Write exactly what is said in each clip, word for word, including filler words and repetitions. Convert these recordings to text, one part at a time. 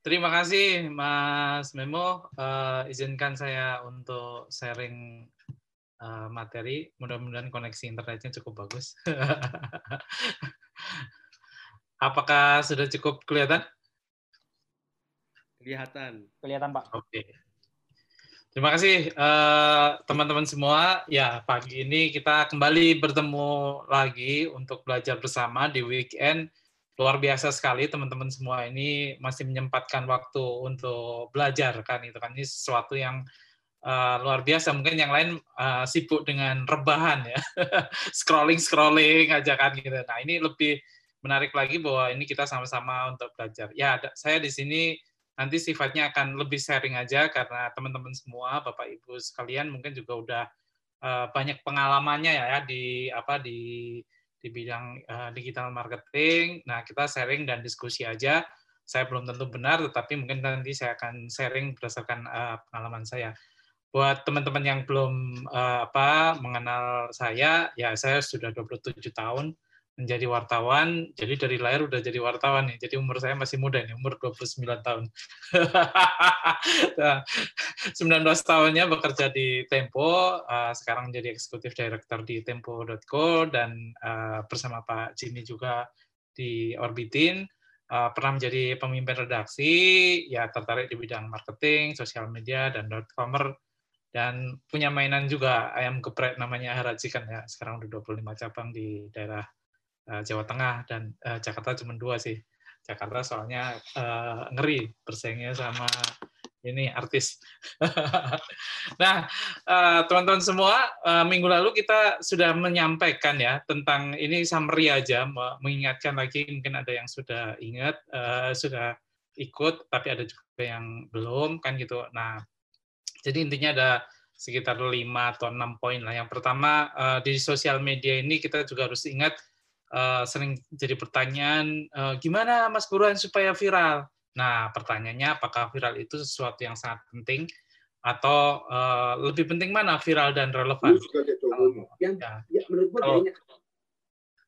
Terima kasih Mas Memo, uh, izinkan saya untuk sharing uh, materi. Mudah-mudahan koneksi internetnya cukup bagus. Apakah sudah cukup kelihatan? Kelihatan. Kelihatan, Pak. Oke. Okay. Terima kasih teman-teman uh, semua. Ya, pagi ini kita kembali bertemu lagi untuk belajar bersama di weekend. Luar biasa sekali teman-teman semua ini masih menyempatkan waktu untuk belajar, kan itu kan ini sesuatu yang uh, luar biasa. Mungkin yang lain uh, sibuk dengan rebahan ya, scrolling-scrolling aja kan gitu. Nah, ini lebih menarik lagi bahwa ini kita sama-sama untuk belajar. Ya, ada, saya di sini nanti sifatnya akan lebih sharing aja karena teman-teman semua, Bapak Ibu sekalian mungkin juga udah uh, banyak pengalamannya ya di apa di di bidang uh, digital marketing. Nah, kita sharing dan diskusi aja. Saya belum tentu benar, tetapi mungkin nanti saya akan sharing berdasarkan uh, pengalaman saya. Buat teman-teman yang belum uh, apa mengenal saya, ya saya sudah dua puluh tujuh tahun menjadi wartawan, jadi dari lahir udah jadi wartawan nih, jadi umur saya masih muda nih, umur dua puluh sembilan tahun. Nah, sembilan belas tahunnya bekerja di Tempo, uh, sekarang jadi eksekutif director di tempo titik co, dan uh, bersama Pak Jimmy juga di Orbitin, uh, pernah menjadi pemimpin redaksi, ya tertarik di bidang marketing, sosial media, dan dot comer, dan punya mainan juga, ayam geprek namanya Harajikan, ya sekarang udah dua puluh lima cabang di daerah Jawa Tengah dan uh, Jakarta cuma dua sih. Jakarta soalnya uh, ngeri bersaingnya sama ini artis. Nah, teman-teman uh, semua, uh, minggu lalu kita sudah menyampaikan ya tentang ini summary aja, mengingatkan lagi mungkin ada yang sudah ingat, uh, sudah ikut, tapi ada juga yang belum kan gitu. Nah, jadi intinya ada sekitar lima atau enam poin lah. Yang pertama uh, di sosial media ini kita juga harus ingat. Uh, sering jadi pertanyaan, uh, gimana Mas Burhan supaya viral? Nah, pertanyaannya apakah viral itu sesuatu yang sangat penting atau uh, lebih penting mana viral dan relevan? Kalau, yang, ya. Ya, kalau,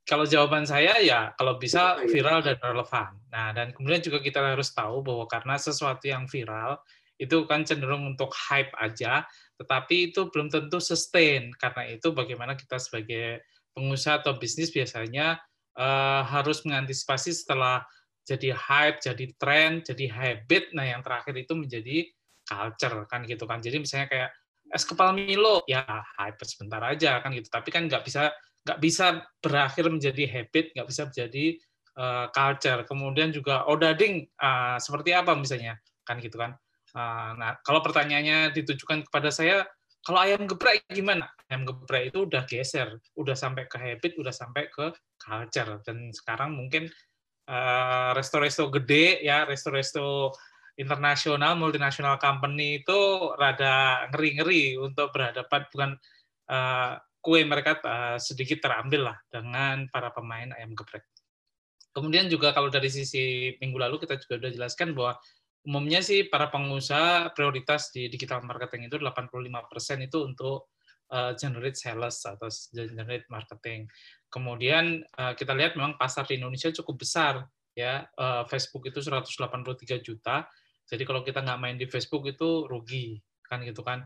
kalau jawaban saya ya kalau bisa viral dan relevan. Nah, dan kemudian juga kita harus tahu bahwa karena sesuatu yang viral itu kan cenderung untuk hype aja, tetapi itu belum tentu sustain. Karena itu bagaimana kita sebagai pengusaha atau bisnis biasanya uh, harus mengantisipasi setelah jadi hype, jadi tren, jadi habit. Nah, yang terakhir itu menjadi culture kan gitu kan. Jadi misalnya kayak es kepal Milo, ya hype sebentar aja kan gitu. Tapi kan nggak bisa nggak bisa berakhir menjadi habit, nggak bisa menjadi uh, culture. Kemudian juga odading uh, seperti apa misalnya kan gitu kan. Uh, nah, kalau pertanyaannya ditujukan kepada saya. Kalau ayam geprek gimana? Ayam geprek itu udah geser, udah sampai ke habit, udah sampai ke culture. Dan sekarang mungkin uh, resto-resto gede, ya resto-resto internasional, multinasional company itu rada ngeri-ngeri untuk berhadapan, bukan uh, kue mereka uh, sedikit terambil lah dengan para pemain ayam geprek. Kemudian juga kalau dari sisi minggu lalu kita juga sudah jelaskan bahwa umumnya sih para pengusaha prioritas di digital marketing itu delapan puluh lima persen itu untuk uh, generate sales atau generate marketing. Kemudian uh, kita lihat memang pasar di Indonesia cukup besar ya. Uh, Facebook itu seratus delapan puluh tiga juta. Jadi kalau kita nggak main di Facebook itu rugi kan gitu kan.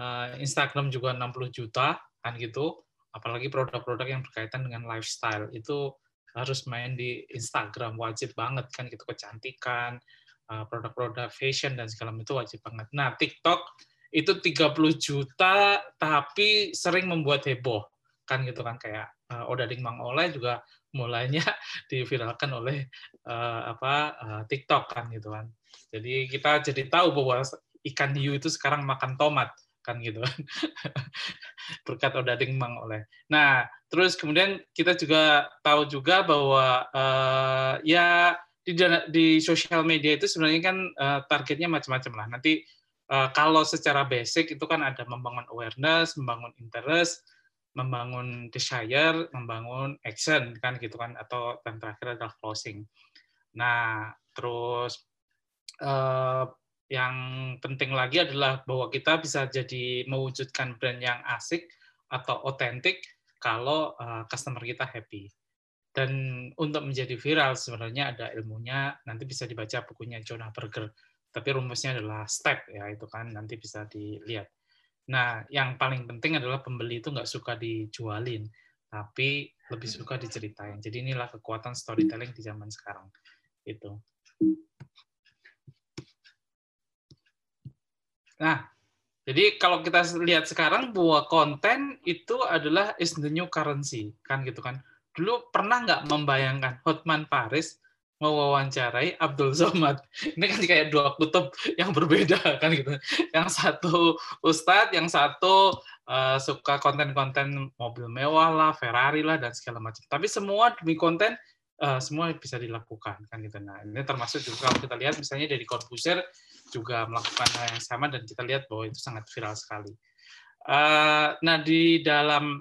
Uh, Instagram juga enam puluh juta kan gitu. Apalagi produk-produk yang berkaitan dengan lifestyle itu harus main di Instagram, wajib banget kan gitu, kecantikan, produk-produk fashion dan segala itu wajib banget. Nah, TikTok itu tiga puluh juta tapi sering membuat heboh kan gitu kan, kayak uh, Odading Mang Oleh juga mulainya diviralkan oleh uh, apa uh, TikTok kan gitu kan. Jadi kita jadi tahu bahwa ikan hiu itu sekarang makan tomat kan gitu kan. Berkat Odading Mang Oleh. Nah, terus kemudian kita juga tahu juga bahwa uh, ya Di, di sosial media itu sebenarnya kan uh, targetnya macam-macam lah. Nanti uh, kalau secara basic itu kan ada membangun awareness, membangun interest, membangun desire, membangun action kan gitu kan, atau yang terakhir adalah closing. Nah, terus uh, yang penting lagi adalah bahwa kita bisa jadi mewujudkan brand yang asik atau otentik kalau uh, customer kita happy. Dan untuk menjadi viral sebenarnya ada ilmunya, nanti bisa dibaca bukunya Jonah Berger. Tapi rumusnya adalah step, ya itu kan nanti bisa dilihat. Nah, yang paling penting adalah pembeli itu nggak suka dijualin, tapi lebih suka diceritain. Jadi inilah kekuatan storytelling di zaman sekarang. Itu. Nah, jadi kalau kita lihat sekarang bahwa konten itu adalah is the new currency, kan gitu kan. Dulu pernah nggak membayangkan Hotman Paris mewawancarai Abdul Somad? Ini kan kayak dua kutub yang berbeda kan gitu. Yang satu ustadz, yang satu uh, suka konten-konten mobil mewah lah, Ferrari lah dan segala macam. Tapi semua demi konten uh, semua bisa dilakukan kan gitu. Nah, ini termasuk juga kalau kita lihat misalnya dari Corbuzier juga melakukan hal yang sama dan kita lihat bahwa itu sangat viral sekali. Uh, nah di dalam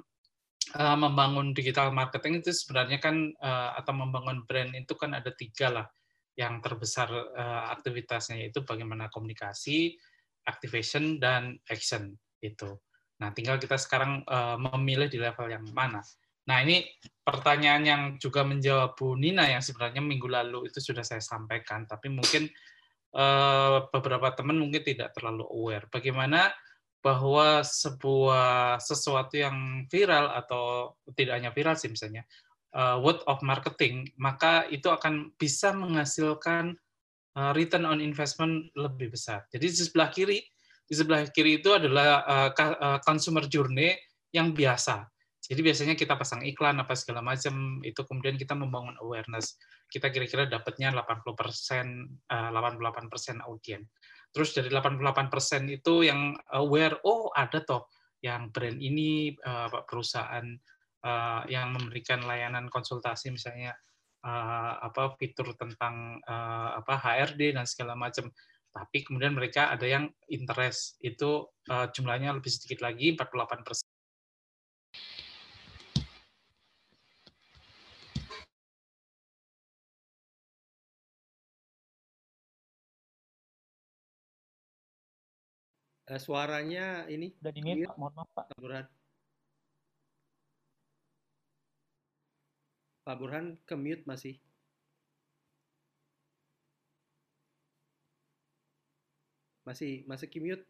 uh, membangun digital marketing itu sebenarnya kan uh, atau membangun brand itu kan ada tiga lah yang terbesar uh, aktivitasnya, yaitu bagaimana komunikasi, activation dan action itu. Nah tinggal kita sekarang uh, memilih di level yang mana. Nah ini pertanyaan yang juga menjawab Bu Nina yang sebenarnya minggu lalu itu sudah saya sampaikan, tapi mungkin beberapa teman mungkin tidak terlalu aware bagaimana bahwa sebuah sesuatu yang viral atau tidak hanya viral sih, misalnya uh, word of marketing, maka itu akan bisa menghasilkan uh, return on investment lebih besar. Jadi di sebelah kiri, di sebelah kiri itu adalah uh, consumer journey yang biasa. Jadi biasanya kita pasang iklan apa segala macam, itu kemudian kita membangun awareness. Kita kira-kira dapatnya delapan puluh persen, delapan puluh delapan persen audiens. Terus dari delapan puluh delapan persen itu yang aware, oh ada toh yang brand ini, perusahaan yang memberikan layanan konsultasi misalnya apa fitur tentang apa H R D dan segala macam. Tapi kemudian mereka ada yang interest, itu jumlahnya lebih sedikit lagi empat puluh delapan persen. Suaranya ini udah dingin, Pak. Mohon maaf, Pak. Pak Burhan. Pak Burhan ke mute masih. Masih masih ke mute.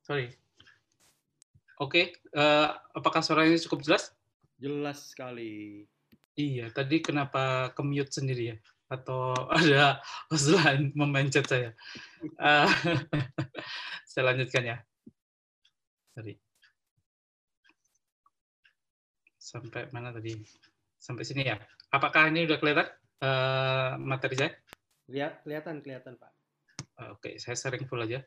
Sorry. Oke, okay. uh, apakah suaranya cukup jelas? Jelas sekali. Iya, tadi kenapa ke-mute sendiri ya? Atau ada kesalahan memencet saya? Uh, saya lanjutkan ya. Sorry. Sampai mana tadi? Sampai sini ya. Apakah ini udah kelihatan uh, materi saya? Lihat, kelihatan, kelihatan Pak. Uh, Oke, okay. Saya sharing full aja.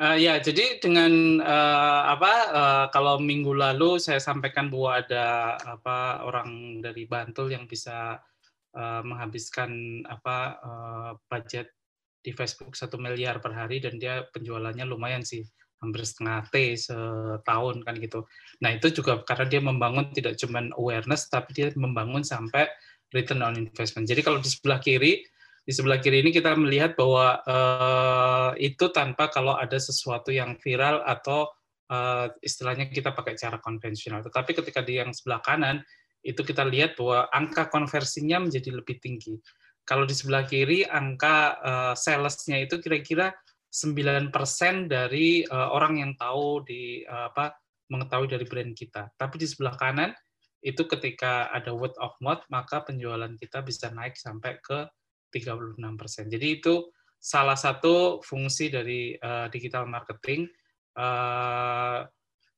Uh, ya, jadi dengan uh, apa uh, kalau minggu lalu saya sampaikan bahwa ada apa orang dari Bantul yang bisa uh, menghabiskan apa uh, budget di Facebook satu miliar per hari dan dia penjualannya lumayan sih, hampir setengah T setahun kan gitu. Nah itu juga karena dia membangun tidak cuma awareness tapi dia membangun sampai return on investment. Jadi kalau di sebelah kiri, di sebelah kiri ini kita melihat bahwa uh, itu tanpa kalau ada sesuatu yang viral atau uh, istilahnya kita pakai cara konvensional. Tetapi ketika di yang sebelah kanan, itu kita lihat bahwa angka konversinya menjadi lebih tinggi. Kalau di sebelah kiri, angka uh, salesnya itu kira-kira sembilan persen dari uh, orang yang tahu di uh, apa mengetahui dari brand kita. Tapi di sebelah kanan, itu ketika ada word of mouth, maka penjualan kita bisa naik sampai ke tiga puluh enam persen. Jadi itu salah satu fungsi dari uh, digital marketing. Uh,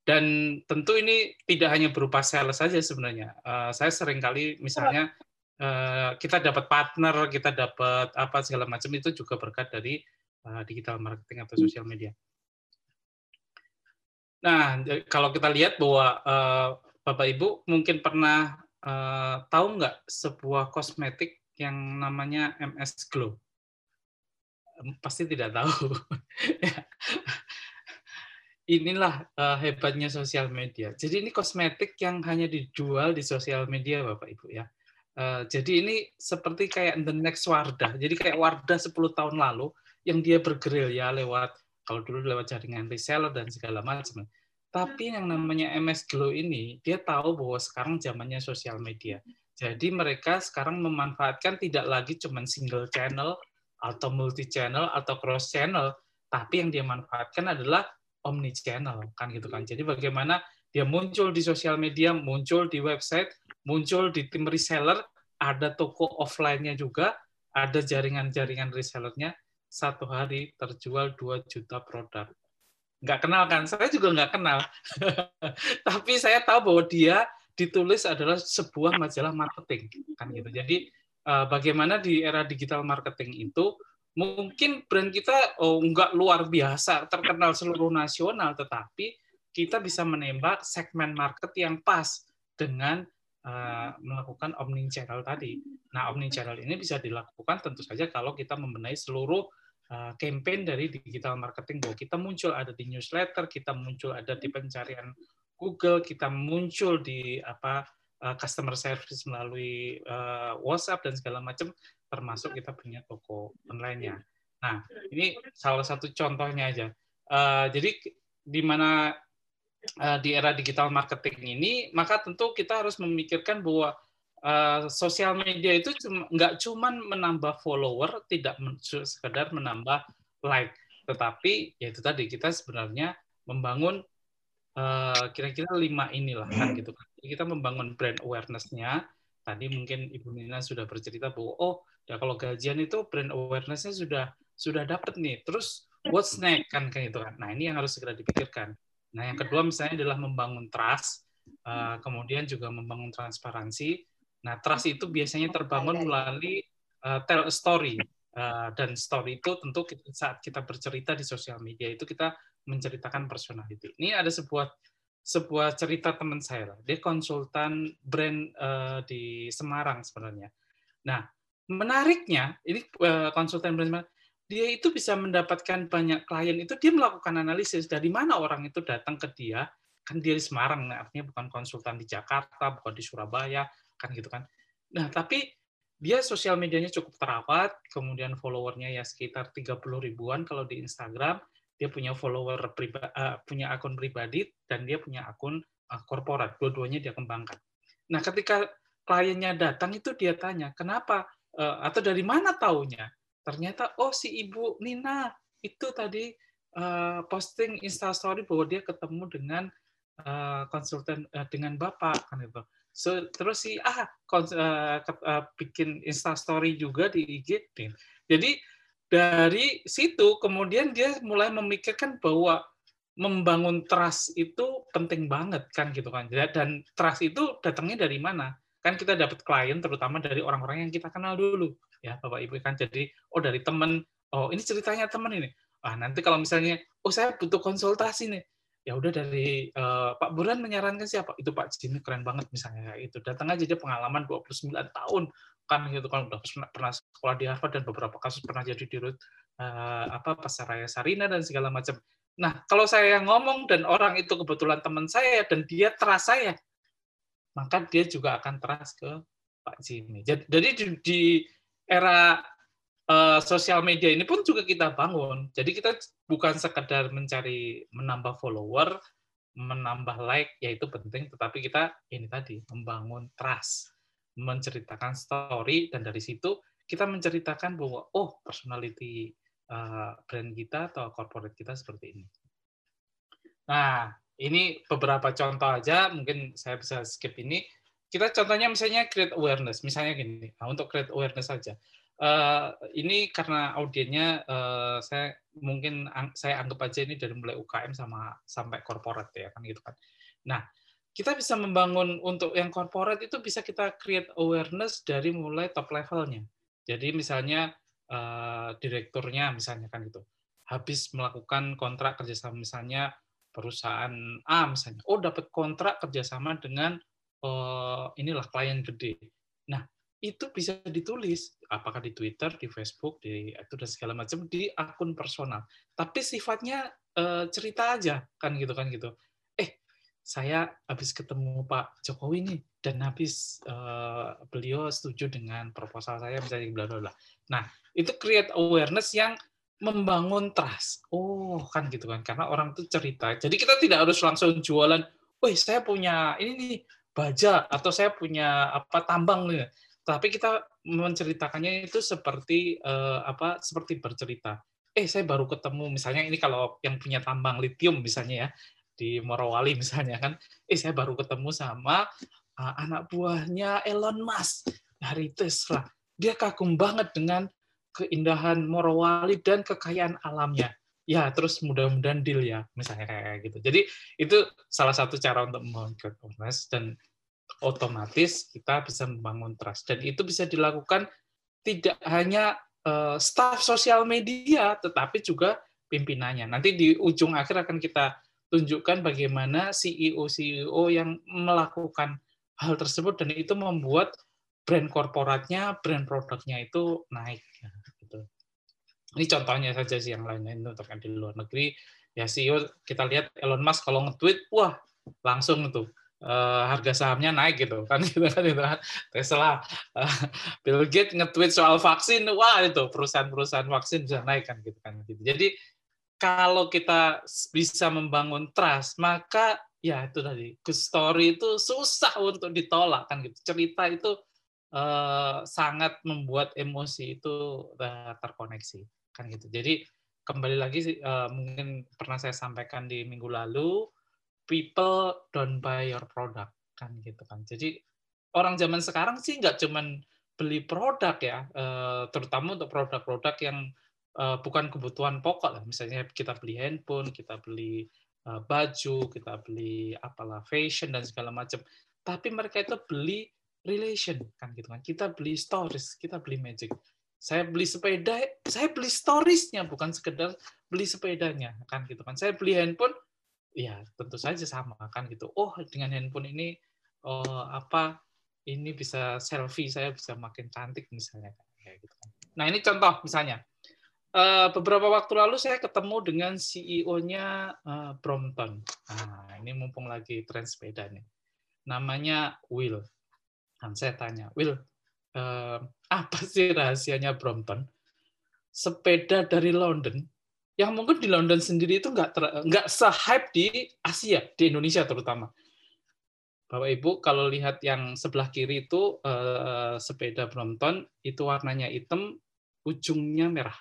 dan tentu ini tidak hanya berupa sales saja sebenarnya. Uh, saya seringkali misalnya uh, kita dapat partner, kita dapat apa segala macam itu juga berkat dari uh, digital marketing atau sosial media. Nah, kalau kita lihat bahwa uh, Bapak Ibu mungkin pernah uh, tahu nggak sebuah kosmetik yang namanya M S Glow? Pasti tidak tahu. Inilah uh, hebatnya sosial media. Jadi ini kosmetik yang hanya dijual di sosial media Bapak Ibu ya. Uh, jadi ini seperti kayak the next Wardah. Jadi kayak Wardah sepuluh tahun lalu yang dia bergerilya lewat, kalau dulu lewat jaringan reseller dan segala macam. Tapi yang namanya M S Glow ini, dia tahu bahwa sekarang zamannya sosial media. Jadi mereka sekarang memanfaatkan tidak lagi cuma single channel, atau multi channel, atau cross channel, tapi yang dia manfaatkan adalah omni channel, kan gitu kan. Jadi bagaimana dia muncul di sosial media, muncul di website, muncul di tim reseller, ada toko offline-nya juga, ada jaringan-jaringan resellernya, satu hari terjual dua juta produk. Nggak kenal kan? Saya juga nggak kenal. Tapi saya tahu bahwa dia ditulis adalah sebuah majalah marketing, kan gitu. Jadi bagaimana di era digital marketing itu, mungkin brand kita oh, nggak luar biasa, terkenal seluruh nasional, tetapi kita bisa menembak segmen market yang pas dengan uh, melakukan omni channel tadi. Nah, omni channel ini bisa dilakukan tentu saja kalau kita membenahi seluruh uh, campaign dari digital marketing, bahwa kita muncul ada di newsletter, kita muncul ada di pencarian Google, kita muncul di apa uh, customer service melalui uh, WhatsApp dan segala macam, termasuk kita punya toko online-nya. Nah, ini salah satu contohnya aja. Uh, jadi di mana di era digital marketing ini, maka tentu kita harus memikirkan bahwa uh, sosial media itu cuma, nggak cuma menambah follower, tidak men- sekedar menambah like, tetapi yaitu tadi kita sebenarnya membangun uh, kira-kira lima inilah kan gitu. Kita membangun brand awareness-nya. Tadi mungkin Ibu Nina sudah bercerita bahwa oh, ya kalau gajian itu brand awareness-nya sudah sudah dapat nih. Terus what's next kan kayak gitu kan. Nah, ini yang harus segera dipikirkan. Nah, yang kedua misalnya adalah membangun trust, uh, kemudian juga membangun transparansi. Nah, trust itu biasanya terbangun melalui uh, tell a story. Uh, dan story itu tentu kita, saat kita bercerita di sosial media itu kita menceritakan personality. Ini ada sebuah sebuah cerita teman saya. Dia konsultan brand uh, di Semarang sebenarnya. Nah, menariknya, ini uh, konsultan brand Semarang, dia itu bisa mendapatkan banyak klien itu dia melakukan analisis dari mana orang itu datang ke dia, kan dia di Semarang, artinya bukan konsultan di Jakarta, bukan di Surabaya, kan gitu kan. Nah, tapi dia sosial medianya cukup terawat, kemudian followernya ya sekitar tiga puluh ribuan kalau di Instagram, dia punya follower priba, uh, punya akun pribadi dan dia punya akun uh, korporat, dua-duanya dia kembangkan. Nah, ketika kliennya datang itu dia tanya, "Kenapa uh, atau dari mana taunya?" Ternyata, oh si Ibu Nina itu tadi uh, posting Instastory bahwa dia ketemu dengan uh, konsultan, uh, dengan Bapak. Kan itu. So, terus si ah kons- uh, ke- uh, bikin Instastory juga di I G. Jadi dari situ kemudian dia mulai memikirkan bahwa membangun trust itu penting banget kan gitu kan. Dan trust itu datangnya dari mana? Kan kita dapat klien terutama dari orang-orang yang kita kenal dulu ya Bapak Ibu kan, jadi oh dari teman, oh ini ceritanya teman ini, ah nanti kalau misalnya oh saya butuh konsultasi nih ya udah dari uh, Pak Burhan menyarankan siapa itu Pak Jimmy keren banget misalnya itu datang aja dia pengalaman dua puluh sembilan tahun kan gitu kan, udah pernah sekolah di Harvard dan beberapa kasus pernah jadi dirut uh, apa Pasaraya Sarina dan segala macam. Nah kalau saya ngomong dan orang itu kebetulan teman saya dan dia trust saya, maka dia juga akan trust ke Pak Jimmy. Jadi di era uh, sosial media ini pun juga kita bangun. Jadi kita bukan sekedar mencari menambah follower, menambah like, yaitu penting, tetapi kita ini tadi membangun trust, menceritakan story, dan dari situ kita menceritakan bahwa oh personality uh, brand kita atau corporate kita seperti ini. Nah. Ini beberapa contoh aja, mungkin saya bisa skip ini. Kita contohnya misalnya create awareness, misalnya gini. Nah, untuk create awareness saja, uh, ini karena audiennya uh, saya mungkin ang- saya anggap aja ini dari mulai U K M sama sampai corporate ya kan gitu kan. Nah, kita bisa membangun untuk yang corporate itu bisa kita create awareness dari mulai top levelnya. Jadi misalnya uh, direkturnya misalnya kan gitu, habis melakukan kontrak kerjasama misalnya perusahaan A misalnya, oh dapat kontrak kerjasama dengan uh, inilah klien gede. Nah itu bisa ditulis, apakah di Twitter, di Facebook, di itu dan segala macam di akun personal. Tapi sifatnya uh, cerita aja kan gitu kan gitu. Eh saya habis ketemu Pak Jokowi nih, dan habis uh, beliau setuju dengan proposal saya, misalnya bla bla bla. Nah, itu create awareness yang membangun trust. Oh, kan gitu kan. Karena orang itu cerita. Jadi kita tidak harus langsung jualan, wih, saya punya ini nih, baja, atau saya punya apa tambang nih. Tapi kita menceritakannya itu seperti uh, apa? Seperti bercerita. Eh, saya baru ketemu, misalnya ini kalau yang punya tambang litium misalnya ya, di Morowali misalnya kan, eh saya baru ketemu sama uh, anak buahnya Elon Musk dari Tesla. Dia kagum banget dengan keindahan Morowali dan kekayaan alamnya. Ya, terus mudah-mudahan deal ya, misalnya kayak gitu. Jadi itu salah satu cara untuk membangun trust, dan otomatis kita bisa membangun trust. Dan itu bisa dilakukan tidak hanya uh, staff sosial media, tetapi juga pimpinannya. Nanti di ujung akhir akan kita tunjukkan bagaimana C E O C E O yang melakukan hal tersebut, dan itu membuat brand korporatnya, brand produknya itu naik. Gitu. Ini contohnya saja sih, yang lainnya itu terkait di luar negeri. Ya C E O kita lihat Elon Musk kalau nge-tweet, wah langsung tuh uh, harga sahamnya naik gitu kan, gitu kan, gitu kan. Tesla, uh, Bill Gates nge-tweet soal vaksin, wah itu perusahaan-perusahaan vaksin bisa naik kan, gitu kan. Gitu. Jadi kalau kita bisa membangun trust, maka ya itu tadi, good story itu susah untuk ditolak kan gitu. Cerita itu eh, sangat membuat emosi itu eh, terkoneksi kan gitu. Jadi kembali lagi eh, mungkin pernah saya sampaikan di minggu lalu, people don't buy your product kan gitu kan. Jadi orang zaman sekarang sih nggak cuman beli produk ya, eh, terutama untuk produk-produk yang bukan kebutuhan pokok lah, misalnya kita beli handphone, kita beli baju, kita beli apalah fashion dan segala macam. Tapi mereka itu beli relation kan gitu kan. Kita beli stories, kita beli magic. Saya beli sepeda, saya beli storiesnya, bukan sekedar beli sepedanya kan gitu kan. Saya beli handphone, ya tentu saja sama kan gitu. Oh dengan handphone ini oh, apa ini bisa selfie, saya bisa makin cantik misalnya kayak gitu kan. Nah ini contoh misalnya. Uh, beberapa waktu lalu saya ketemu dengan C E O-nya uh, Brompton. Nah, ini mumpung lagi tren sepeda nih. Namanya Will. Dan saya tanya, Will, uh, apa sih rahasianya Brompton? Sepeda dari London, yang mungkin di London sendiri itu nggak nggak se-hype di Asia, di Indonesia terutama. Bapak Ibu, kalau lihat yang sebelah kiri itu uh, sepeda Brompton, itu warnanya hitam, ujungnya merah.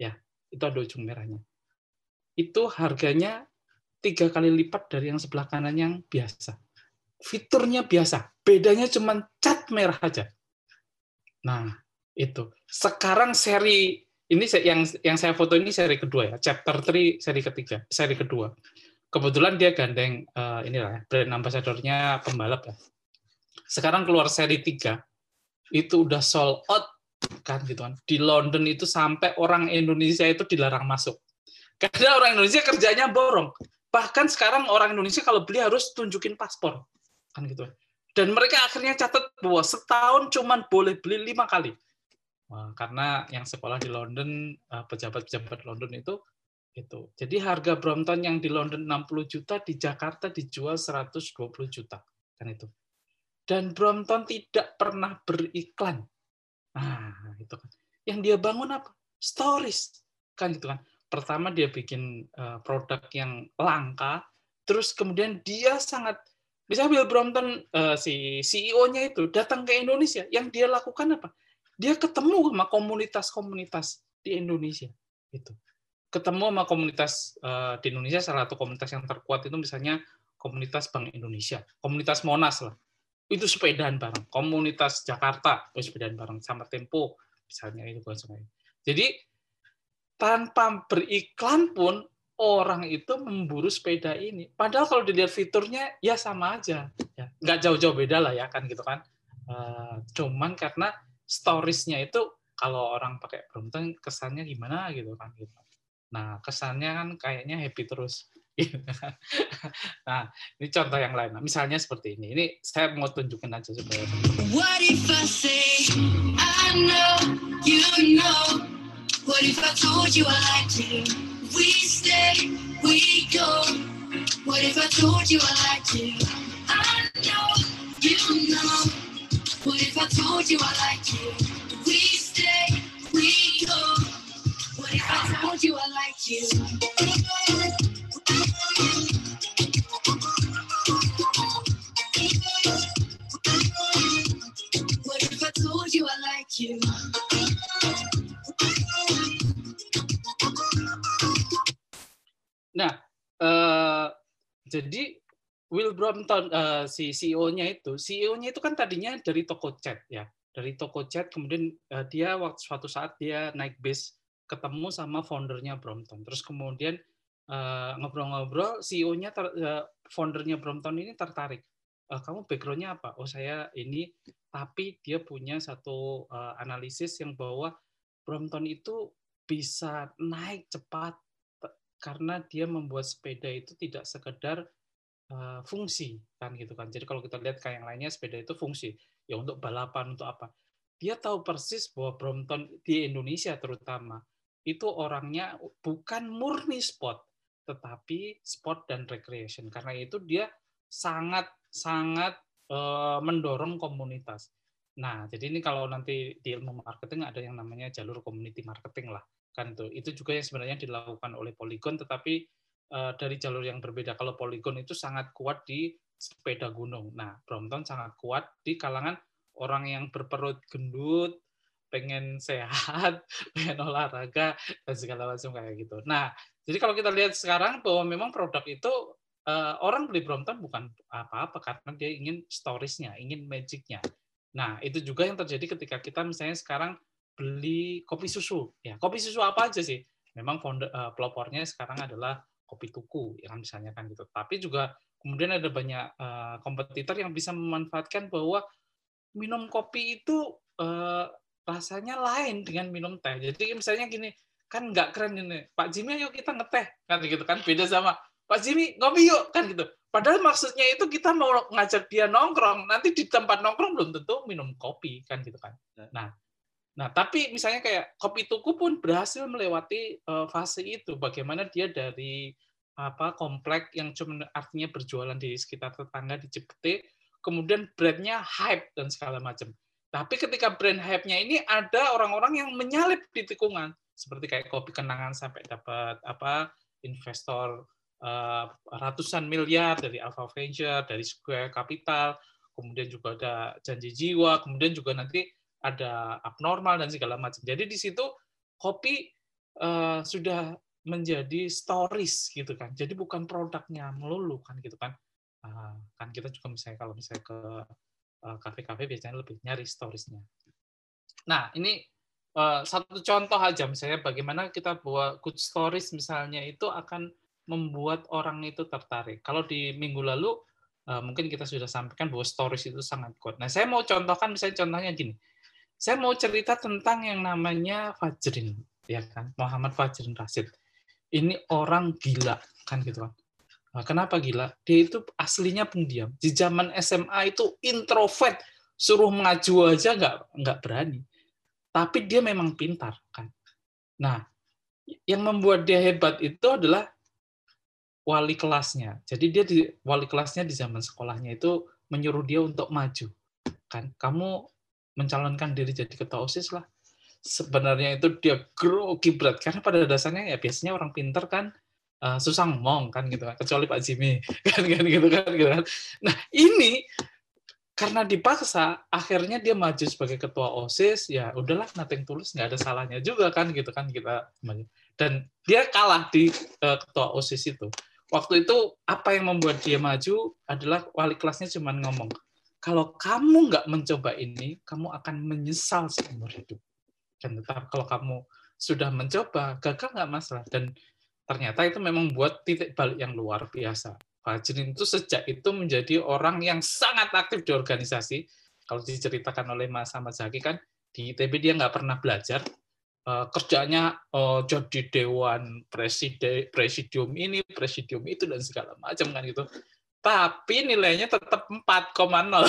Ya, itu ada ujung merahnya. Itu harganya tiga kali lipat dari yang sebelah kanan yang biasa. Fiturnya biasa. Bedanya cuma cat merah aja. Nah, itu. Sekarang seri, ini yang yang saya foto ini seri kedua ya. Chapter tiga, seri ketiga. Seri kedua. Kebetulan dia gandeng, uh, inilah ya, brand ambassador-nya pembalap ya. Sekarang keluar seri tiga. Itu udah sold out. Kan gitu kan. Di London itu sampai orang Indonesia itu dilarang masuk. Karena orang Indonesia kerjanya borong. Bahkan sekarang orang Indonesia kalau beli harus tunjukin paspor. Kan gitu. Dan mereka akhirnya catat bahwa setahun cuman boleh beli lima kali. Nah, karena yang sekolah di London, pejabat-pejabat London itu itu. Jadi harga Brompton yang di London enam puluh juta, di Jakarta dijual seratus dua puluh juta. Kan itu. Dan Brompton tidak pernah beriklan. Nah, itu kan. Yang dia bangun apa? Stories. Kan gitu kan. Pertama dia bikin uh, produk yang langka, terus kemudian dia sangat bisa Bill Brompton uh, si C E O-nya itu datang ke Indonesia, yang dia lakukan apa? Dia ketemu sama komunitas-komunitas di Indonesia gitu. Ketemu sama komunitas uh, di Indonesia, salah satu komunitas yang terkuat itu misalnya komunitas Bank Indonesia, komunitas Monas lah. Itu sepedaan bareng, komunitas Jakarta, itu sepedaan bareng sama Tempo, misalnya itu bukan saya. Jadi tanpa beriklan pun orang itu memburu sepeda ini. Padahal kalau dilihat fiturnya ya sama aja, ya, nggak jauh-jauh beda lah ya kan gitu kan. E, cuman karena storiesnya itu kalau orang pakai Brompton kesannya gimana gitu kan gitu. Nah kesannya kan kayaknya happy terus. Nah, ini contoh yang lain. Misalnya seperti ini. Ini saya mau tunjukin aja supaya. What if I say I know you know? What if I told you I like you? We stay, we go. What But if I told you I liked you, I know you know. What if I told you I liked you? We stay, we go. What if I told you I liked you? What if I told you I liked you? Nah, uh, jadi Bill Brompton, uh, si C E O-nya itu, C E O-nya itu kan tadinya dari toko cat ya, dari toko cat. Kemudian uh, dia waktu suatu saat dia naik bis, ketemu sama foundernya Brompton. Terus kemudian uh, ngobrol-ngobrol, C E O-nya, ter, uh, foundernya Brompton ini tertarik. Uh, kamu background-nya apa? Oh saya ini, tapi dia punya satu uh, analisis yang bahwa Brompton itu bisa naik cepat karena dia membuat sepeda itu tidak sekedar uh, fungsi kan gitu kan. Jadi kalau kita lihat kayak yang lainnya, sepeda itu fungsi ya untuk balapan, untuk apa. Dia tahu persis bahwa Brompton di Indonesia terutama itu orangnya bukan murni sport, tetapi sport dan recreation. Karena itu dia sangat sangat uh, mendorong komunitas. Nah, jadi ini kalau nanti di ilmu marketing ada yang namanya jalur community marketing lah. Kan tuh. Itu juga yang sebenarnya dilakukan oleh Polygon, tetapi uh, dari jalur yang berbeda. Kalau Polygon itu sangat kuat di sepeda gunung. Nah, Brompton sangat kuat di kalangan orang yang berperut gendut, pengen sehat, pengen olahraga, dan segala macam kayak gitu. Nah, jadi kalau kita lihat sekarang bahwa memang produk itu, uh, orang beli Brompton bukan apa-apa, karena dia ingin stories-nya, ingin magic-nya. Nah, itu juga yang terjadi ketika kita misalnya sekarang beli kopi susu, ya kopi susu apa aja sih? Memang founder, uh, pelopornya sekarang adalah Kopi Tuku, ya kan misalnya kan gitu. Tapi juga kemudian ada banyak uh, kompetitor yang bisa memanfaatkan bahwa minum kopi itu uh, rasanya lain dengan minum teh. Jadi misalnya gini, kan nggak keren ini, Pak Jimmy ayo kita ngeteh kan gitu kan, beda sama Pak Jimmy ngopi yuk kan gitu. Padahal maksudnya itu kita mau ngajak dia nongkrong, nanti di tempat nongkrong belum tentu minum kopi kan gitu kan. Nah. Nah, tapi misalnya kayak Kopi Tuku pun berhasil melewati uh, fase itu. Bagaimana dia dari apa komplek yang cuma artinya berjualan di sekitar tetangga di Cipete, kemudian brandnya hype dan segala macam. Tapi ketika brand hype-nya ini ada orang-orang yang menyalip di tikungan, seperti kayak kopi kenangan sampai dapat apa investor uh, ratusan miliar dari Alpha Venture, dari Square Capital, kemudian juga ada Janji Jiwa, kemudian juga nanti ada Abnormal dan segala macam. Jadi di situ kopi uh, sudah menjadi stories gitu kan. Jadi bukan produknya melulu kan gitu kan. Uh, kan kita juga misalnya kalau misalnya ke uh, kafe-kafe biasanya lebih nyari stories-nya. Nah, ini uh, satu contoh aja misalnya bagaimana kita buat good stories misalnya itu akan membuat orang itu tertarik. Kalau di minggu lalu uh, mungkin kita sudah sampaikan bahwa stories itu sangat kuat. Nah, saya mau contohkan misalnya contohnya gini. Saya mau cerita tentang yang namanya Fajrin, ya kan, Muhammad Fajrin Rasid. Ini orang gila, kan gitu kan. Nah, kenapa gila? Dia itu aslinya pendiam. Di zaman S M A itu introvert, suruh mengaju aja nggak nggak berani. Tapi dia memang pintar, kan. Nah, yang membuat dia hebat itu adalah wali kelasnya. Jadi dia di, wali kelasnya di zaman sekolahnya itu menyuruh dia untuk maju, kan. Kamu mencalonkan diri jadi ketua OSIS lah. Sebenarnya itu dia grogi berat karena pada dasarnya ya biasanya orang pinter kan uh, susah ngomong kan gitu kan, kecuali Pak Jimmy kan, kan gitu kan gitu kan. Nah, ini karena dipaksa akhirnya dia maju sebagai ketua OSIS, ya udahlah nothing tulus, nggak ada salahnya juga kan gitu kan kita. Dan dia kalah di uh, ketua OSIS itu. Waktu itu apa yang membuat dia maju adalah wali kelasnya cuma ngomong, kalau kamu nggak mencoba ini, kamu akan menyesal seumur hidup. Dan tetap kalau kamu sudah mencoba, gagal nggak masalah. Dan ternyata itu memang buat titik balik yang luar biasa. Fajrin itu sejak itu menjadi orang yang sangat aktif di organisasi. Kalau diceritakan oleh Mas Ahmad Zaki kan, di I T B dia nggak pernah belajar. Kerjanya oh, jadi dewan preside, presidium ini, presidium itu, dan segala macam kan gitu. Tapi nilainya tetap empat koma nol.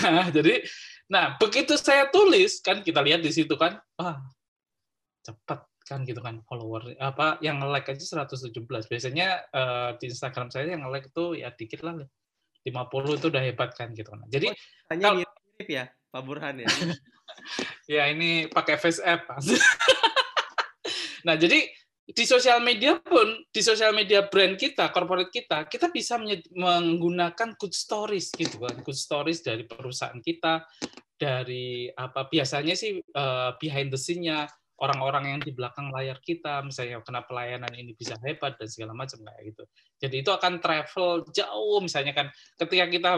Nah, jadi nah begitu saya tulis kan kita lihat di situ kan, wah, cepat kan gitu kan, follower apa yang nge-like aja seratus tujuh belas. Biasanya uh, di Instagram saya yang nge-like tuh ya dikit lah, lima puluh itu udah hebat kan gitu kan. Jadi oh, kalau mirip ya Pak Burhan ya. Ya ini pakai face app. Nah, jadi di sosial media pun, di sosial media brand kita, corporate kita, kita bisa menggunakan good stories gitu kan, good stories dari perusahaan kita, dari apa biasanya sih uh, behind the scene-nya, orang-orang yang di belakang layar kita, misalnya kenapa layanan ini bisa hebat dan segala macam kayak gitu. Jadi itu akan travel jauh, misalnya kan ketika kita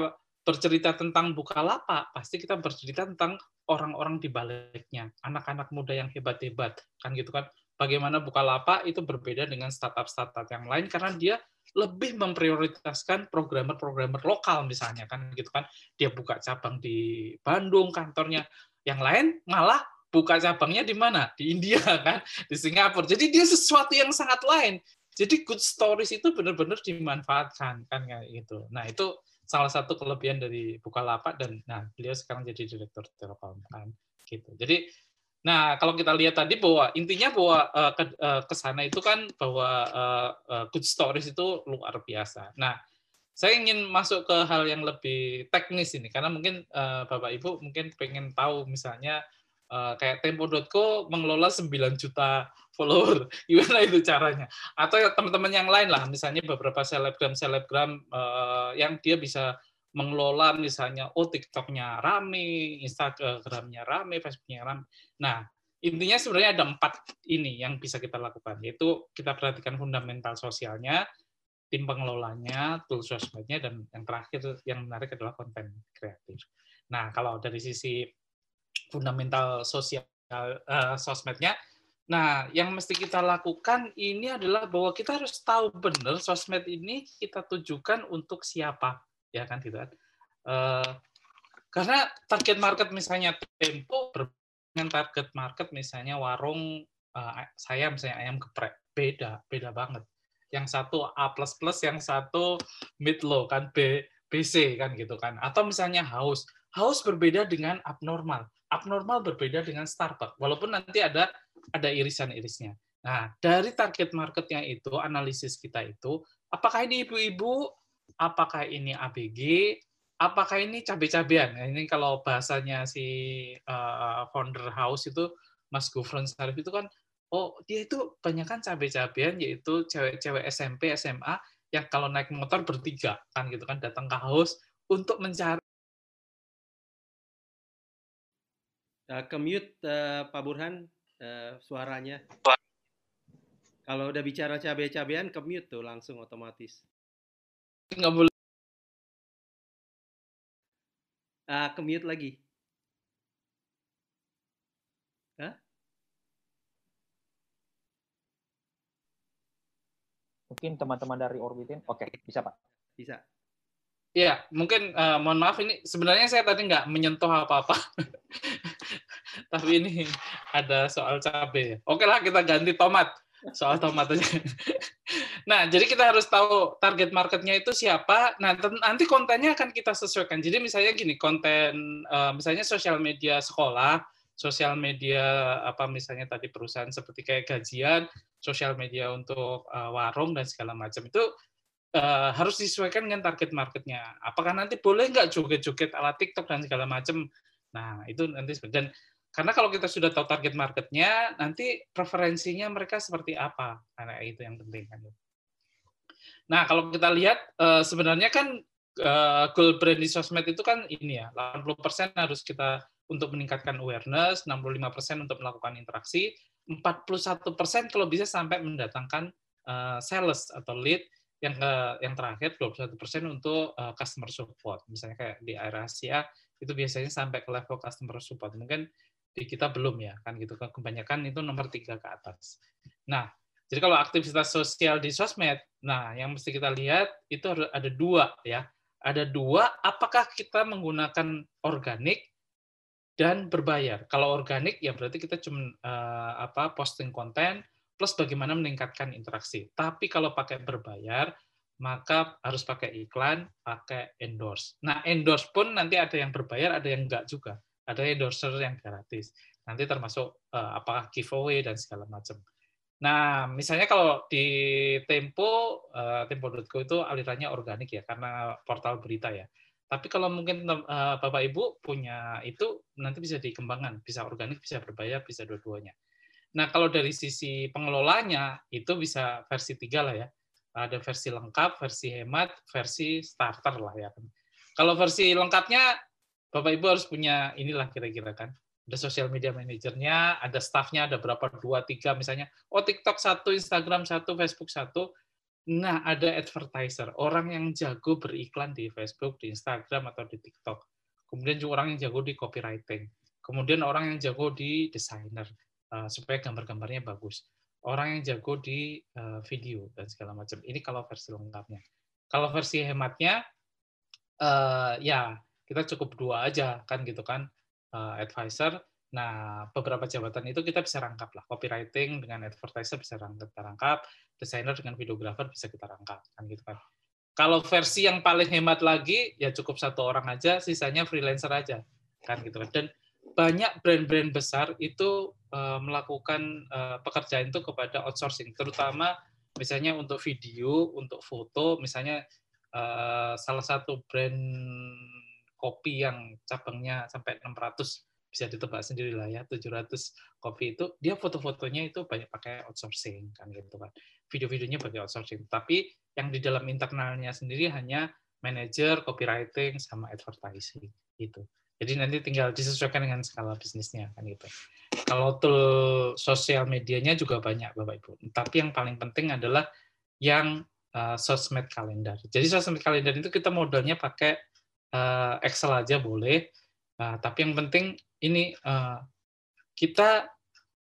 bercerita tentang Bukalapak, pasti kita bercerita tentang orang-orang di baliknya, anak-anak muda yang hebat-hebat kan gitu kan. Bagaimana Bukalapak itu berbeda dengan startup-startup yang lain karena dia lebih memprioritaskan programmer-programmer lokal misalnya kan gitu kan, dia buka cabang di Bandung kantornya, yang lain malah buka cabangnya di mana, di India kan, di Singapura. Jadi dia sesuatu yang sangat lain. Jadi good stories itu benar-benar dimanfaatkan kan kayak gitu. Nah itu salah satu kelebihan dari Bukalapak, dan nah beliau sekarang jadi direktur Telkom kan gitu. Jadi nah, kalau kita lihat tadi bahwa intinya bahwa uh, ke uh, kesana itu kan bahwa uh, uh, good stories itu luar biasa. Nah, saya ingin masuk ke hal yang lebih teknis ini, karena mungkin uh, Bapak Ibu mungkin pengen tahu misalnya uh, kayak tempo titik co mengelola sembilan juta follower, gimana itu caranya? Atau teman-teman yang lain lah, misalnya beberapa selebgram-selebgram uh, yang dia bisa mengelola misalnya, oh TikTok-nya rame, Instagram-nya rame, Facebook-nya rame. Nah, intinya sebenarnya ada empat ini yang bisa kita lakukan, yaitu kita perhatikan fundamental sosialnya, tim pengelolanya, tools sosmednya, dan yang terakhir yang menarik adalah konten kreatif. Nah, kalau dari sisi fundamental sosial uh, sosmednya, nah, yang mesti kita lakukan ini adalah bahwa kita harus tahu benar sosmed ini kita tujukan untuk siapa. Ya kan gitu kan, uh, karena target market misalnya Tempo dengan target market misalnya warung uh, saya misalnya Ayam Geprek beda beda banget, yang satu A plus plus, yang satu mid low kan, B B C kan gitu kan, atau misalnya Haus Haus berbeda dengan Abnormal, Abnormal berbeda dengan Starbucks, walaupun nanti ada ada irisan-irisnya. Nah dari target marketnya itu analisis kita itu apakah ini ibu-ibu, apakah ini A B G, apakah ini cabe-cabean? Nah, ini kalau bahasanya si uh, founder Haus itu, Mas Gofran Sarif itu kan, oh dia itu kebanyakan cabe-cabean, yaitu cewek-cewek S M P, S M A, yang kalau naik motor bertiga, kan gitu kan, datang ke Haus untuk mencari. Uh, commute, uh, Pak Burhan, uh, suaranya. Kalau udah bicara cabe-cabean, commute tuh langsung otomatis. Nggak boleh. Ah, ke-mute lagi. Hah? Mungkin teman-teman dari Orbitin, oke, bisa Pak. Bisa. Iya, mungkin uh, mohon maaf ini sebenarnya saya tadi nggak menyentuh apa-apa. Tapi ini ada soal cabe. Oke lah, kita ganti tomat. Soal tomat aja. Nah, jadi kita harus tahu target marketnya itu siapa. Nah, nanti kontennya akan kita sesuaikan. Jadi misalnya gini, konten uh, misalnya sosial media sekolah, sosial media apa misalnya tadi perusahaan seperti kayak gajian, sosial media untuk uh, warung dan segala macam itu uh, harus disesuaikan dengan target marketnya. Apakah nanti boleh nggak joget-joget ala TikTok dan segala macam? Nah, itu nanti dan karena kalau kita sudah tahu target marketnya, nanti preferensinya mereka seperti apa, karena itu yang penting kan. Nah, kalau kita lihat sebenarnya kan goal brand di sosmed itu kan ini ya, delapan puluh persen harus kita untuk meningkatkan awareness, enam puluh lima persen untuk melakukan interaksi, empat puluh satu persen kalau bisa sampai mendatangkan sales atau lead, yang ke, yang terakhir dua puluh satu persen untuk customer support. Misalnya kayak di area Asia itu biasanya sampai ke level customer support. Mungkin di kita belum ya kan gitu, kebanyakan itu nomor tiga ke atas. Nah, jadi kalau aktivitas sosial di sosmed, nah yang mesti kita lihat itu ada dua ya, ada dua apakah kita menggunakan organik dan berbayar. Kalau organik ya berarti kita cuma eh, apa posting konten plus bagaimana meningkatkan interaksi. Tapi kalau pakai berbayar maka harus pakai iklan, pakai endorse. Nah endorse pun nanti ada yang berbayar, ada yang enggak juga. Ada endorser yang gratis. Nanti termasuk uh, apakah giveaway dan segala macam. Nah, misalnya kalau di Tempo, uh, tempo titik co itu alirannya organik ya, karena portal berita ya. Tapi kalau mungkin uh, Bapak Ibu punya itu, nanti bisa dikembangkan, bisa organik, bisa berbayar, bisa dua-duanya. Nah, kalau dari sisi pengelolanya, itu bisa versi tiga lah ya. Ada versi lengkap, versi hemat, versi starter lah ya. Kalau versi lengkapnya, Bapak Ibu harus punya inilah kira-kira kan. Ada social media manajernya, ada staffnya, ada berapa, dua, tiga misalnya. Oh, TikTok satu, Instagram satu, Facebook satu. Nah, ada advertiser, orang yang jago beriklan di Facebook, di Instagram, atau di TikTok. Kemudian juga orang yang jago di copywriting. Kemudian orang yang jago di desainer, uh, supaya gambar-gambarnya bagus. Orang yang jago di uh, video dan segala macam. Ini kalau versi lengkapnya. Kalau versi hematnya, uh, ya kita cukup dua aja kan gitu kan, uh, advisor. Nah, beberapa jabatan itu kita bisa rangkap lah. Copywriting dengan advertiser bisa kita rangkap, desainer dengan videographer bisa kita rangkap kan gitu kan. Kalau versi yang paling hemat lagi, ya cukup satu orang aja, sisanya freelancer aja kan gitu kan. Dan banyak brand-brand besar itu uh, melakukan uh, pekerjaan itu kepada outsourcing, terutama misalnya untuk video, untuk foto, misalnya uh, salah satu brand kopi yang cabangnya sampai enam ratus, bisa ditebak sendiri lah ya, tujuh ratus kopi itu, dia foto-fotonya itu banyak pakai outsourcing kan gitu kan. Video-videonya pakai outsourcing, tapi yang di dalam internalnya sendiri hanya manajer, copywriting, sama advertising gitu. Jadi nanti tinggal disesuaikan dengan skala bisnisnya kan gitu. Kalau tool sosial medianya juga banyak Bapak Ibu. Tapi yang paling penting adalah yang uh, sosmed kalender. Jadi sosmed kalender itu kita modalnya pakai uh, Excel aja boleh. Uh, tapi yang penting ini uh, kita,